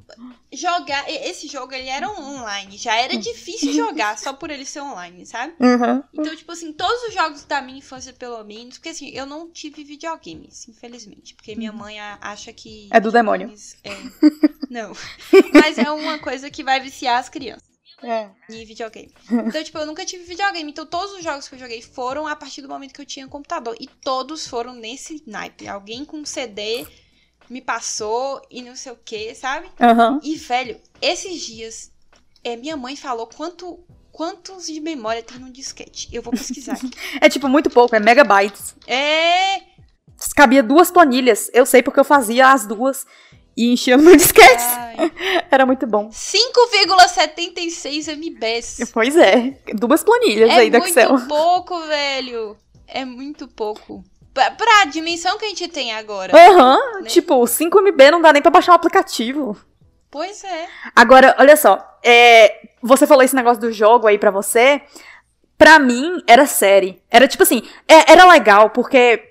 Jogar, esse jogo ele era online, já era difícil jogar só por ele ser online, sabe? Uhum. Então, tipo assim, todos os jogos da minha infância, pelo menos, porque assim, eu não tive videogames, infelizmente, porque minha mãe acha que... É do demônio. É... Não, mas é uma coisa que vai viciar as crianças. É. E videogame. Então, tipo, eu nunca tive videogame. Então, todos os jogos que eu joguei foram a partir do momento que eu tinha computador. E todos foram nesse naipe. Alguém com CD... me passou e não sei o que, sabe? Uhum. E, velho, esses dias, minha mãe falou quantos de memória tem no disquete. Eu vou pesquisar aqui. É, tipo, muito pouco. É megabytes. É! Cabia 2 planilhas. Eu sei porque eu fazia as 2 e enchia no disquete. Era muito bom. 5,76 MBs. Pois é. 2 planilhas aí do Excel. É muito pouco, velho. É muito pouco. Pra dimensão que a gente tem agora. Né? Tipo, 5 MB não dá nem pra baixar um aplicativo. Pois é. Agora, olha só, você falou esse negócio do jogo aí pra você. Pra mim, era série. Era tipo assim, era legal, porque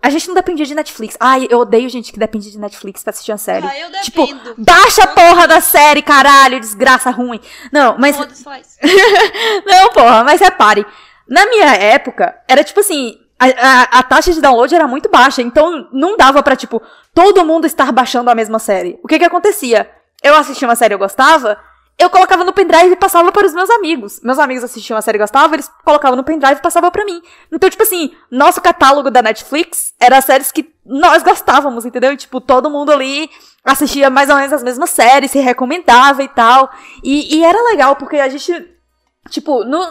a gente não dependia de Netflix. Ai, eu odeio gente que depende de Netflix pra assistir uma série. Ah, eu dependo. Tipo, baixa a porra da série, caralho, desgraça ruim. Não, mas... Não, porra, mas repare. Na minha época, era tipo assim... A taxa de download era muito baixa, então não dava pra, tipo, todo mundo estar baixando a mesma série. O que acontecia? Eu assistia uma série que eu gostava, eu colocava no pendrive e passava para os meus amigos. Meus amigos assistiam a série que eu gostava, eles colocavam no pendrive e passavam pra mim. Então, tipo assim, nosso catálogo da Netflix era as séries que nós gostávamos, entendeu? E, tipo, todo mundo ali assistia mais ou menos as mesmas séries, se recomendava e tal. E era legal, porque a gente... Tipo, não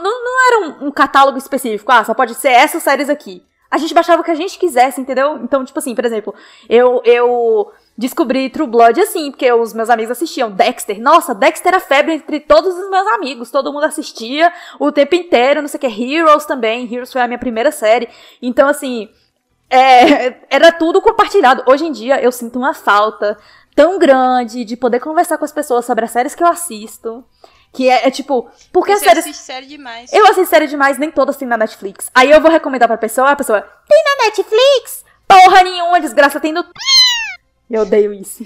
era um catálogo específico. Ah, só pode ser essas séries aqui. A gente baixava o que a gente quisesse, entendeu? Então, tipo assim, por exemplo, eu descobri True Blood assim, porque os meus amigos assistiam Dexter. Nossa, Dexter era febre entre todos os meus amigos. Todo mundo assistia o tempo inteiro, não sei o que. Heroes também. Heroes foi a minha primeira série. Então, assim, era tudo compartilhado. Hoje em dia, eu sinto uma falta tão grande de poder conversar com as pessoas sobre as séries que eu assisto. Que tipo, porque as séries... Você assiste série demais. Eu assisto série demais, nem todas tem na Netflix. Aí eu vou recomendar pra pessoa, a pessoa... Tem na Netflix? Porra nenhuma, desgraça, tem no... Eu odeio isso.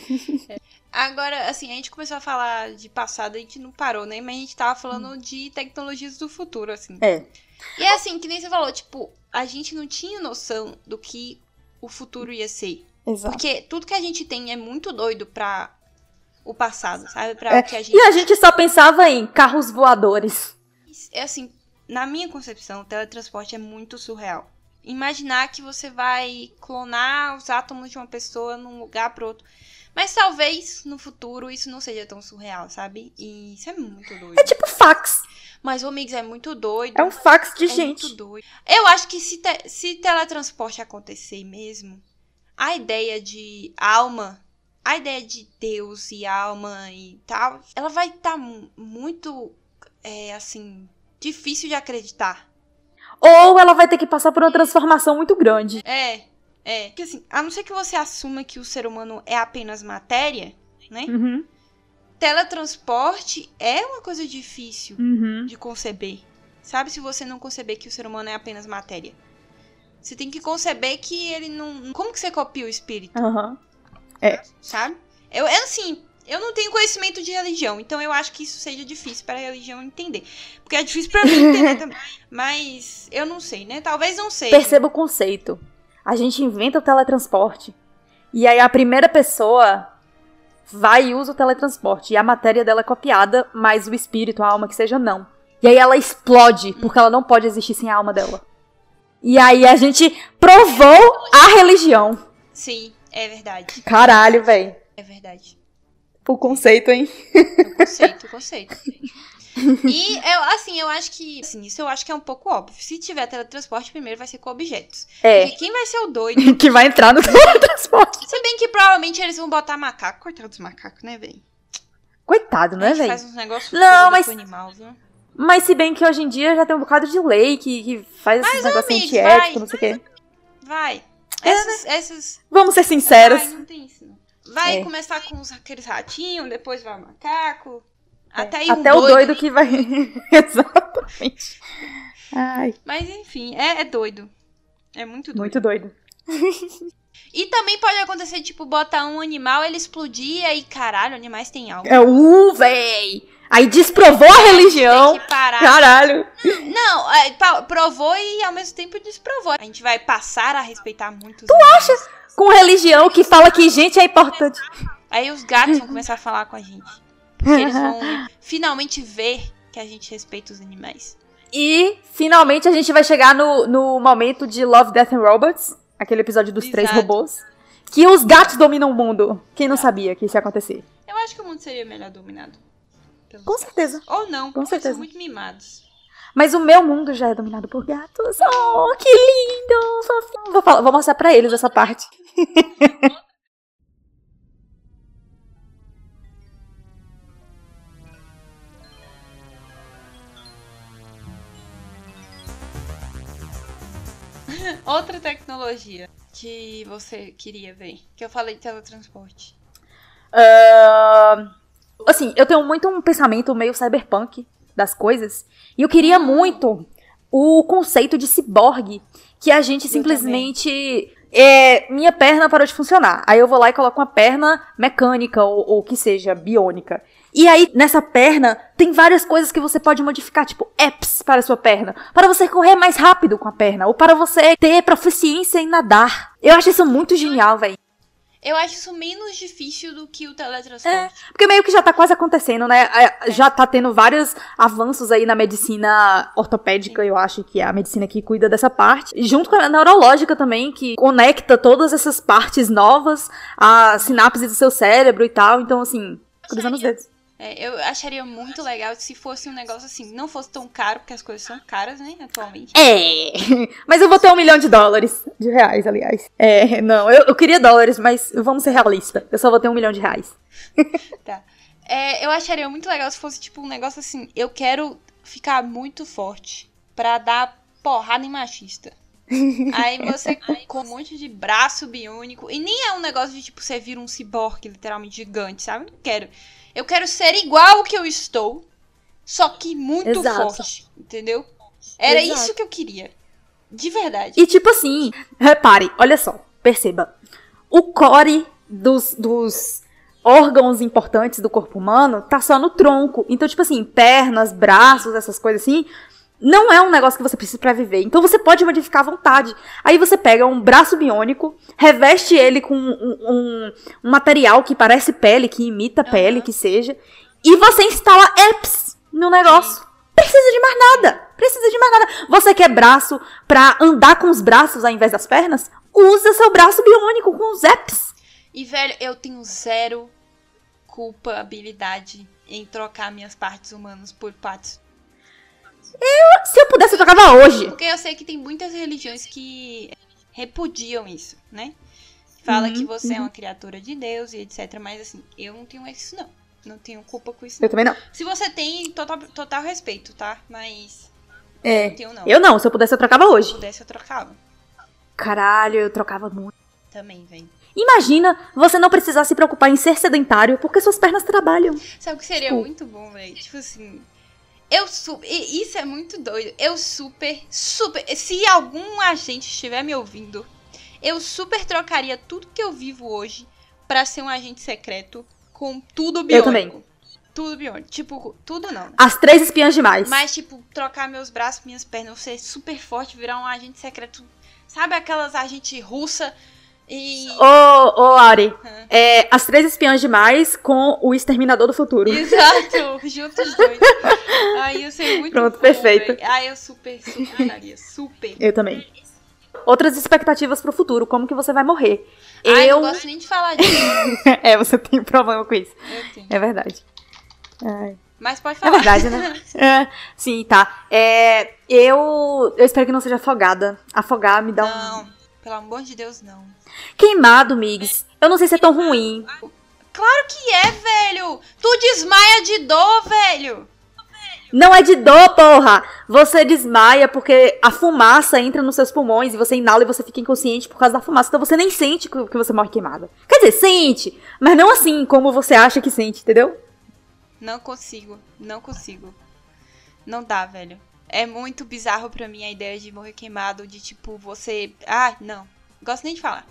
Agora, assim, a gente começou a falar de passado, a gente não parou, né? Mas a gente tava falando de tecnologias do futuro, assim. É. E é assim, que nem você falou, tipo... A gente não tinha noção do que o futuro ia ser. Exato. Porque tudo que a gente tem é muito doido pra... o passado, sabe? Pra o que a gente... E a gente só pensava em carros voadores. É assim, na minha concepção, o teletransporte é muito surreal. Imaginar que você vai clonar os átomos de uma pessoa num lugar pro outro. Mas talvez, no futuro, isso não seja tão surreal, sabe? E isso é muito doido. É tipo fax. Mas, ô, amigos, é muito doido. É um fax de gente. É muito doido. Eu acho que se teletransporte acontecer mesmo, a ideia de alma... A ideia de Deus e alma e tal, ela vai estar muito, assim, difícil de acreditar. Ou ela vai ter que passar por uma transformação muito grande. É. Porque assim, a não ser que você assuma que o ser humano é apenas matéria, né? Uhum. Teletransporte é uma coisa difícil de conceber. Sabe, se você não conceber que o ser humano é apenas matéria. Você tem que conceber que ele não... Como que você copia o espírito? Sabe? Eu não tenho conhecimento de religião, então eu acho que isso seja difícil para a religião entender. Porque é difícil para mim entender também. Mas eu não sei, né? Talvez não seja. Perceba o conceito. A gente inventa o teletransporte. E aí a primeira pessoa vai e usa o teletransporte. E a matéria dela é copiada, mas o espírito, a alma que seja, não. E aí ela explode, porque ela não pode existir sem a alma dela. E aí a gente provou a religião. Sim. É verdade. Caralho, velho. É verdade. O conceito, hein? O conceito. E eu acho que, assim, isso eu acho que é um pouco óbvio. Se tiver teletransporte, primeiro vai ser com objetos. É. Porque quem vai ser o doido... que vai entrar no teletransporte. Se bem que provavelmente eles vão botar macaco. Coitado dos macacos, né, velho? Coitado, né, velho? Faz uns negócios com animal, viu? Mas se bem que hoje em dia já tem um bocado de lei que faz mas, esses negocinhos antiéticos, não sei o quê. Vai. Essas... Vamos ser sinceros. Vai, não tem isso, não. Vai começar com aqueles ratinhos, depois vai o macaco. Até aí até o doido que vai... Exatamente. Ai. Mas enfim, é doido. É muito doido. Muito doido. E também pode acontecer, tipo, botar um animal, ele explodir e aí, caralho, animais têm algo. Véi! Aí desprovou a religião. Tem que parar. Caralho. Não, provou e ao mesmo tempo desprovou. A gente vai passar a respeitar muito. Tu animais. Acha? Com religião que fala que gente é importante. Aí os gatos vão começar a falar com a gente. Porque eles vão finalmente ver que a gente respeita os animais. E finalmente a gente vai chegar no momento de Love, Death and Robots. Aquele episódio dos três robôs. Que os gatos dominam o mundo. Quem não sabia que isso ia acontecer? Eu acho que o mundo seria melhor dominado. Com certeza. Ou não, com certeza. Eles são muito mimados. Mas o meu mundo já é dominado por gatos. Oh, que lindo! Fofinho. Vou mostrar pra eles essa parte. Outra tecnologia que você queria ver, que eu falei de teletransporte. Assim, eu tenho muito um pensamento meio cyberpunk das coisas. E eu queria muito o conceito de ciborgue, que a gente simplesmente... minha perna parou de funcionar. Aí eu vou lá e coloco uma perna mecânica, ou que seja, biônica. E aí, nessa perna, tem várias coisas que você pode modificar, tipo apps para a sua perna. Para você correr mais rápido com a perna, ou para você ter proficiência em nadar. Eu acho isso muito genial, velho. Eu acho isso menos difícil do que o teletransporte. Porque meio que já tá quase acontecendo, né? Já tá tendo vários avanços aí na medicina ortopédica, eu acho que é a medicina que cuida dessa parte. Junto com a neurológica também, que conecta todas essas partes novas à sinapse do seu cérebro e tal. Então, assim, cruzando os dedos. Eu acharia muito legal se fosse um negócio assim, não fosse tão caro, porque as coisas são caras, né, atualmente. Mas eu vou ter $1 milhão, de reais, aliás. Não, eu queria dólares, mas vamos ser realistas, eu só vou ter $1 milhão. Tá. Eu acharia muito legal se fosse tipo um negócio assim, eu quero ficar muito forte pra dar porrada em machista. Aí você com um monte de braço biônico, e nem é um negócio de tipo, você vira um ciborgue literalmente gigante, sabe? Não quero... Eu quero ser igual ao que eu estou, só que muito forte, entendeu? Era isso que eu queria, de verdade. E tipo assim, repare, olha só, perceba. O core dos órgãos importantes do corpo humano tá só no tronco. Então tipo assim, pernas, braços, essas coisas assim... Não é um negócio que você precisa pra viver. Então você pode modificar à vontade. Aí você pega um braço biônico, reveste ele com um material que parece pele, que imita pele, que seja. E você instala apps no negócio. Precisa de mais nada. Você quer braço pra andar com os braços ao invés das pernas? Usa seu braço biônico com os apps. E, velho, eu tenho zero culpabilidade em trocar minhas partes humanas por partes... Se eu pudesse, eu tocava hoje. Porque eu sei que tem muitas religiões que repudiam isso, né? Fala que você é uma criatura de Deus e etc. Mas assim, eu não tenho isso, não. Não tenho culpa com isso. Eu também não. Se você tem, total respeito, tá? Mas... eu não tenho, não. Eu não. Se eu pudesse, eu trocava hoje. Se eu pudesse, eu trocava. Caralho, eu trocava muito. Também, velho. Imagina você não precisar se preocupar em ser sedentário porque suas pernas trabalham. Sabe o que seria muito bom, velho? Tipo assim... Isso é muito doido. Eu super... Se algum agente estiver me ouvindo, eu super trocaria tudo que eu vivo hoje pra ser um agente secreto com tudo biônico. Eu também. Tudo biônico. Tipo, tudo não. Né? As 3 espiãs demais. Mas, tipo, trocar meus braços, minhas pernas, eu ser super forte, virar um agente secreto. Sabe aquelas agentes russas? Ô, Ari, as 3 espiãs demais com o Exterminador do Futuro. Exato, juntos 2. Aí eu sei muito. Pronto, bom, perfeito. Aí eu super. Eu também. Outras expectativas pro futuro, como que você vai morrer? Eu não gosto nem de falar disso. Você tem problema com isso. Eu tenho. É verdade. Ai. Mas pode falar. É verdade, né? É, sim, tá. É, eu espero que não seja afogada. Afogar me dá não, pelo amor de Deus, não. Queimado, Migs. Eu não sei se é tão ruim. Claro que é, velho. Tu desmaia de dor, velho. Não é de dor, porra. Você desmaia porque a fumaça entra nos seus pulmões e você inala e você fica inconsciente por causa da fumaça. Então você nem sente que você morre queimada. Quer dizer, sente, mas não assim como você acha que sente, entendeu? Não consigo. Não dá, velho. É muito bizarro pra mim a ideia de morrer queimado, de tipo, você... Ah, não. Gosto nem de falar.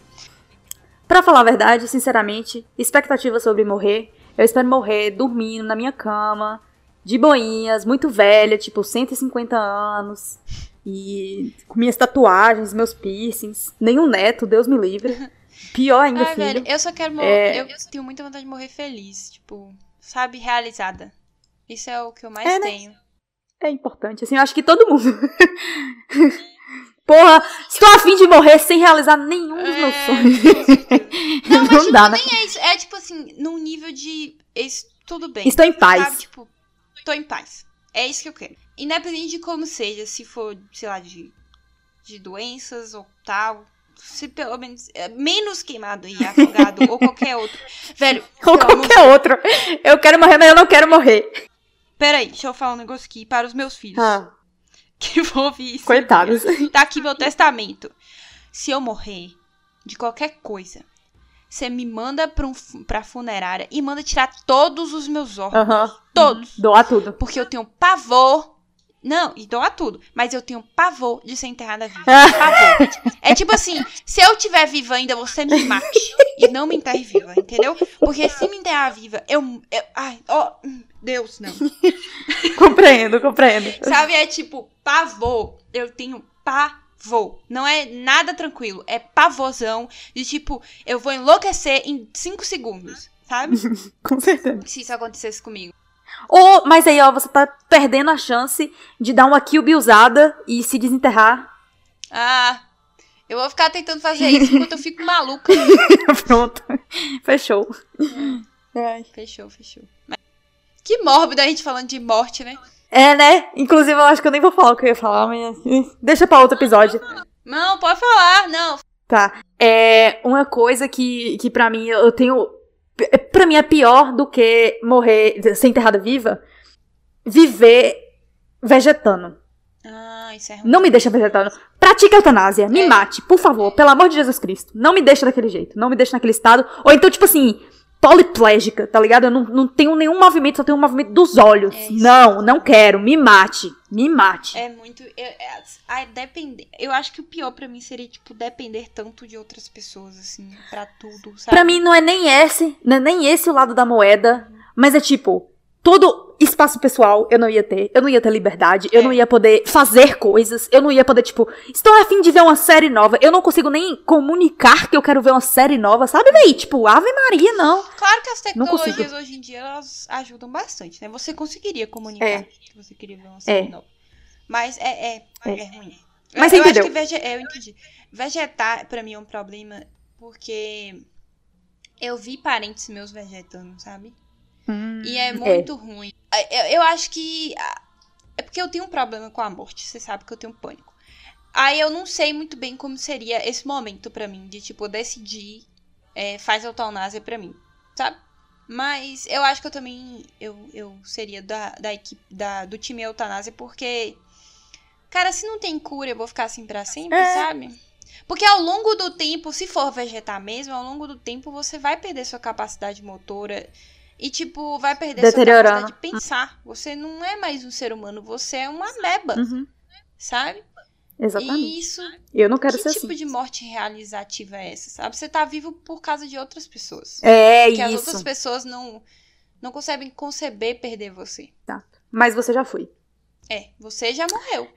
Pra falar a verdade, sinceramente, expectativa sobre morrer, eu espero morrer dormindo na minha cama, de boinhas, muito velha, tipo, 150 anos, e com minhas tatuagens, meus piercings, nenhum neto, Deus me livre. Pior ainda, filho. Velho, eu só quero morrer... Eu tenho muita vontade de morrer feliz, tipo... Sabe, realizada. Isso é o que eu mais tenho. Né? É importante, assim, eu acho que todo mundo. Porra, estou afim de morrer sem realizar nenhum dos meus sonhos. Não, mas tipo, dá, nem né? É isso. É tipo assim, num nível de... Tudo bem. Estou em paz. Sabe, tipo, estou em paz. É isso que eu quero. Independente de como seja, se for, sei lá, de doenças ou tal... Se pelo menos... Menos queimado e afogado. Ou qualquer outro. Velho. Ou qualquer outro. Eu quero morrer, mas eu não quero morrer. Peraí, deixa eu falar um negócio aqui para os meus filhos. Ah. Que vão ouvir isso. Coitados. Tá aqui meu testamento. Se eu morrer de qualquer coisa, você me manda pra funerária e manda tirar todos os meus órgãos. Uh-huh. Todos. Doar tudo. Porque eu tenho pavor... Não, e doar tudo. Mas eu tenho pavor de ser enterrada viva. Pavor. É tipo assim, se eu estiver viva ainda, você me mate. E não me enterre viva, entendeu? Porque se me enterrar viva, eu ai, ó, oh, Deus, não. Compreendo. Sabe, é tipo, pavor. Eu tenho pavor. Não é nada tranquilo. É pavorzão de tipo, eu vou enlouquecer em 5 segundos, sabe? Com certeza. Se isso acontecesse comigo. Ou, mas aí, ó, você tá perdendo a chance de dar uma kill biusada e se desenterrar. Ah, eu vou ficar tentando fazer isso enquanto eu fico maluca. Pronto, fechou. Fechou. Mas... Que mórbido a gente falando de morte, né? É, né? Inclusive, eu acho que eu nem vou falar o que eu ia falar, mas... Deixa pra outro episódio. Não, pode falar, não. Tá, é uma coisa que pra mim, eu tenho... Pra mim é pior do que morrer, ser enterrada viva, viver vegetando. Ah, isso é ruim. Não me deixa vegetando. Pratique a eutanásia, me mate, por favor, pelo amor de Jesus Cristo. Não me deixa daquele jeito, não me deixa naquele estado. Ou então, tipo assim, poliplégica, tá ligado? Eu não tenho nenhum movimento, só tenho um movimento dos olhos. Não quero, me mate. É muito... Eu acho que o pior pra mim seria, tipo, depender tanto de outras pessoas, assim, pra tudo, sabe? Pra mim não é nem esse o lado da moeda, mas é tipo, todo espaço pessoal eu não ia ter liberdade, eu não ia poder fazer coisas, eu não ia poder, tipo, estou a fim de ver uma série nova, eu não consigo nem comunicar que eu quero ver uma série nova, sabe, véi? Tipo, Ave Maria, não. Claro que as tecnologias hoje em dia, elas ajudam bastante, né? Você conseguiria comunicar que você queria ver uma série nova. Mas é ruim. Mas eu acho que eu entendi. Vegetar, pra mim, é um problema, porque eu vi parentes meus vegetando, sabe? E é muito ruim. Eu acho que... É porque eu tenho um problema com a morte. Você sabe que eu tenho pânico. Aí eu não sei muito bem como seria esse momento pra mim. De, tipo, decidir... faz eutanásia pra mim. Sabe? Mas eu acho que eu também... Eu seria da equipe... do time eutanásia. Porque... Cara, se não tem cura, eu vou ficar assim pra sempre, sabe? Porque ao longo do tempo... Se for vegetar mesmo... Ao longo do tempo você vai perder sua capacidade motora... E, tipo, vai perder sua capacidade de pensar. Você não é mais um ser humano, você é uma ameba, sabe? Exatamente. E isso... Eu não quero ser assim. Que tipo de morte realizativa é essa, sabe? Você tá vivo por causa de outras pessoas. É isso. Porque as outras pessoas não conseguem conceber perder você. Tá. Mas você já foi. É, você já morreu.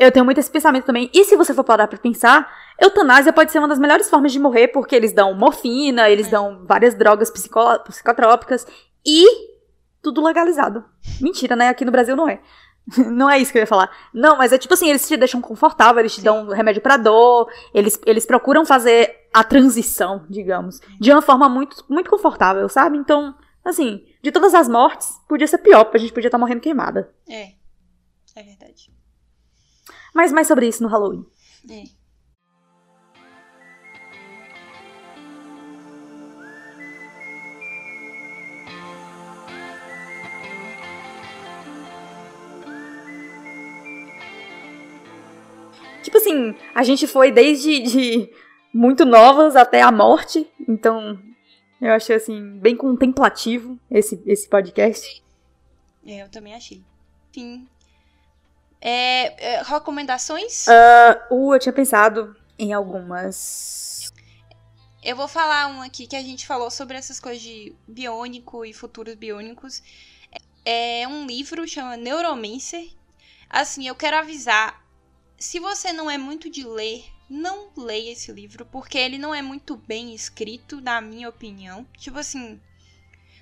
Eu tenho muito esse pensamento também. E se você for parar pra pensar, eutanásia pode ser uma das melhores formas de morrer, porque eles dão morfina, eles dão várias drogas psicotrópicas e tudo legalizado. Mentira, né? Aqui no Brasil não é. Não é isso que eu ia falar. Não, mas é tipo assim, eles te deixam confortável, eles te dão remédio pra dor, eles procuram fazer a transição, digamos, de uma forma muito, muito confortável, sabe? Então, assim, de todas as mortes, podia ser pior, porque a gente podia estar morrendo queimada. É verdade. Mas mais sobre isso no Halloween. É. Tipo assim, a gente foi desde de muito novas até a morte, então eu achei assim, bem contemplativo esse podcast. É, eu também achei. Enfim. Recomendações? Eu tinha pensado em algumas. Eu vou falar uma aqui que a gente falou sobre essas coisas de biônico e futuros biônicos. É um livro, chama Neuromancer. Assim, eu quero avisar. Se você não é muito de ler, não leia esse livro, porque ele não é muito bem escrito, na minha opinião. Tipo assim,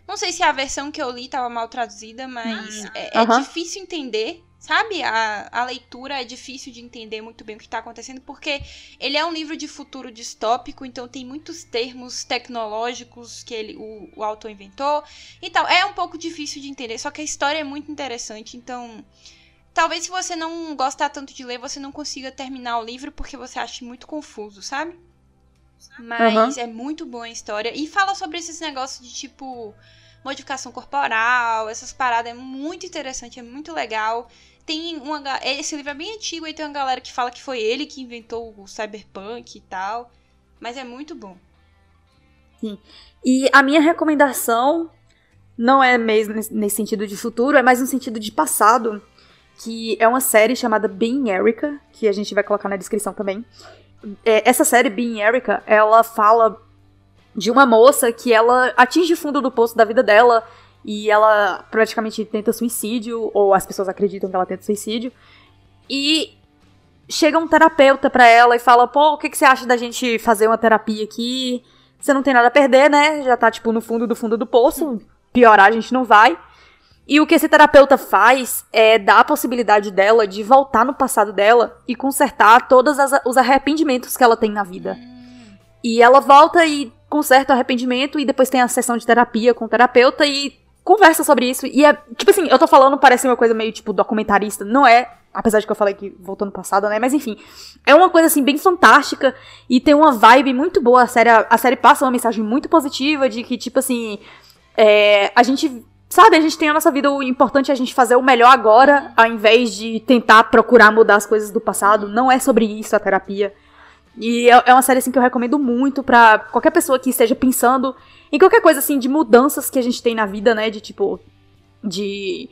não sei se a versão que eu li estava mal traduzida, mas é difícil entender, sabe? A leitura é difícil de entender muito bem o que está acontecendo, porque ele é um livro de futuro distópico, então tem muitos termos tecnológicos que o autor inventou e tal. É um pouco difícil de entender, só que a história é muito interessante, então... Talvez se você não gostar tanto de ler, você não consiga terminar o livro porque você acha muito confuso, sabe? Mas é muito boa a história. E fala sobre esses negócios de, tipo, modificação corporal, essas paradas. É muito interessante, é muito legal. Esse livro é bem antigo e tem uma galera que fala que foi ele que inventou o cyberpunk e tal. Mas é muito bom. Sim. E a minha recomendação não é mesmo nesse sentido de futuro, é mais no sentido de passado. Que é uma série chamada Being Erica, que a gente vai colocar na descrição também. Essa série, Being Erica, ela fala de uma moça que ela atinge o fundo do poço da vida dela e ela praticamente tenta suicídio, ou as pessoas acreditam que ela tenta suicídio. E chega um terapeuta pra ela e fala, pô, o que você acha da gente fazer uma terapia aqui? Você não tem nada a perder, né? Já tá, tipo, no fundo do poço, piorar a gente não vai. E o que esse terapeuta faz é dar a possibilidade dela de voltar no passado dela e consertar todos os arrependimentos que ela tem na vida. E ela volta e conserta o arrependimento e depois tem a sessão de terapia com o terapeuta e conversa sobre isso. E é, tipo assim, eu tô falando, parece uma coisa meio, tipo, documentarista. Não é, apesar de que eu falei que voltou no passado, né? Mas enfim, é uma coisa, assim, bem fantástica e tem uma vibe muito boa. A série passa uma mensagem muito positiva de que, tipo assim, a gente... Sabe, a gente tem a nossa vida, o importante é a gente fazer o melhor agora, ao invés de tentar procurar mudar as coisas do passado. Não é sobre isso a terapia. E é uma série, assim, que eu recomendo muito pra qualquer pessoa que esteja pensando em qualquer coisa, assim, de mudanças que a gente tem na vida, né? De, tipo, de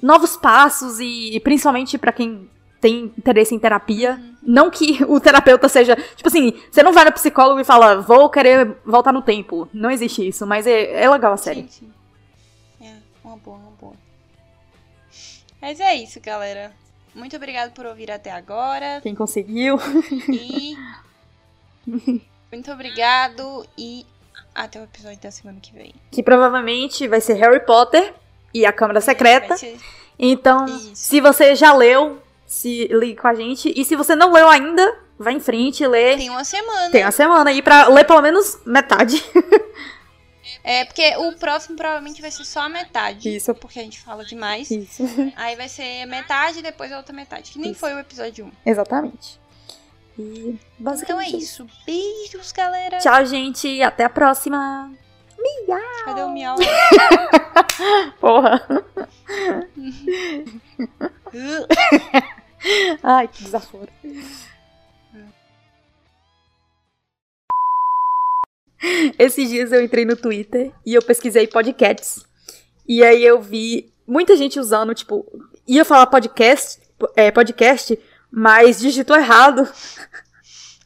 novos passos e principalmente pra quem tem interesse em terapia. Não que o terapeuta seja... Tipo assim, você não vai no psicólogo e fala, vou querer voltar no tempo. Não existe isso, mas é legal a série. Sim. Uma boa. Mas é isso, galera. Muito obrigado por ouvir até agora. Quem conseguiu. E... Muito obrigado e até o episódio da semana que vem. Que provavelmente vai ser Harry Potter e a Câmara Secreta. Então, isso. Se você já leu, se liga com a gente. E se você não leu ainda, vai em frente e lê. Tem uma semana aí pra ler pelo menos metade. É, porque o próximo provavelmente vai ser só a metade. Isso. Porque a gente fala demais. Isso. Aí vai ser metade e depois a outra metade. Que nem isso. Foi o episódio 1. Exatamente. E basicamente. Então é isso. Beijos, galera. Tchau, gente. Até a próxima. Miau. Cadê o miau? Porra. Ai, que desaforo. Esses dias eu entrei no Twitter e eu pesquisei podcasts. E aí eu vi muita gente usando, tipo... Ia falar podcast, mas digitou errado.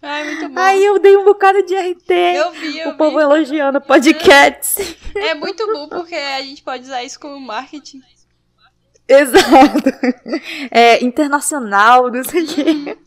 Ai, muito bom. Aí eu dei um bocado de RT. Eu vi. O povo elogiando podcasts. É muito bom porque a gente pode usar isso como marketing. Exato. É internacional, não sei o quê.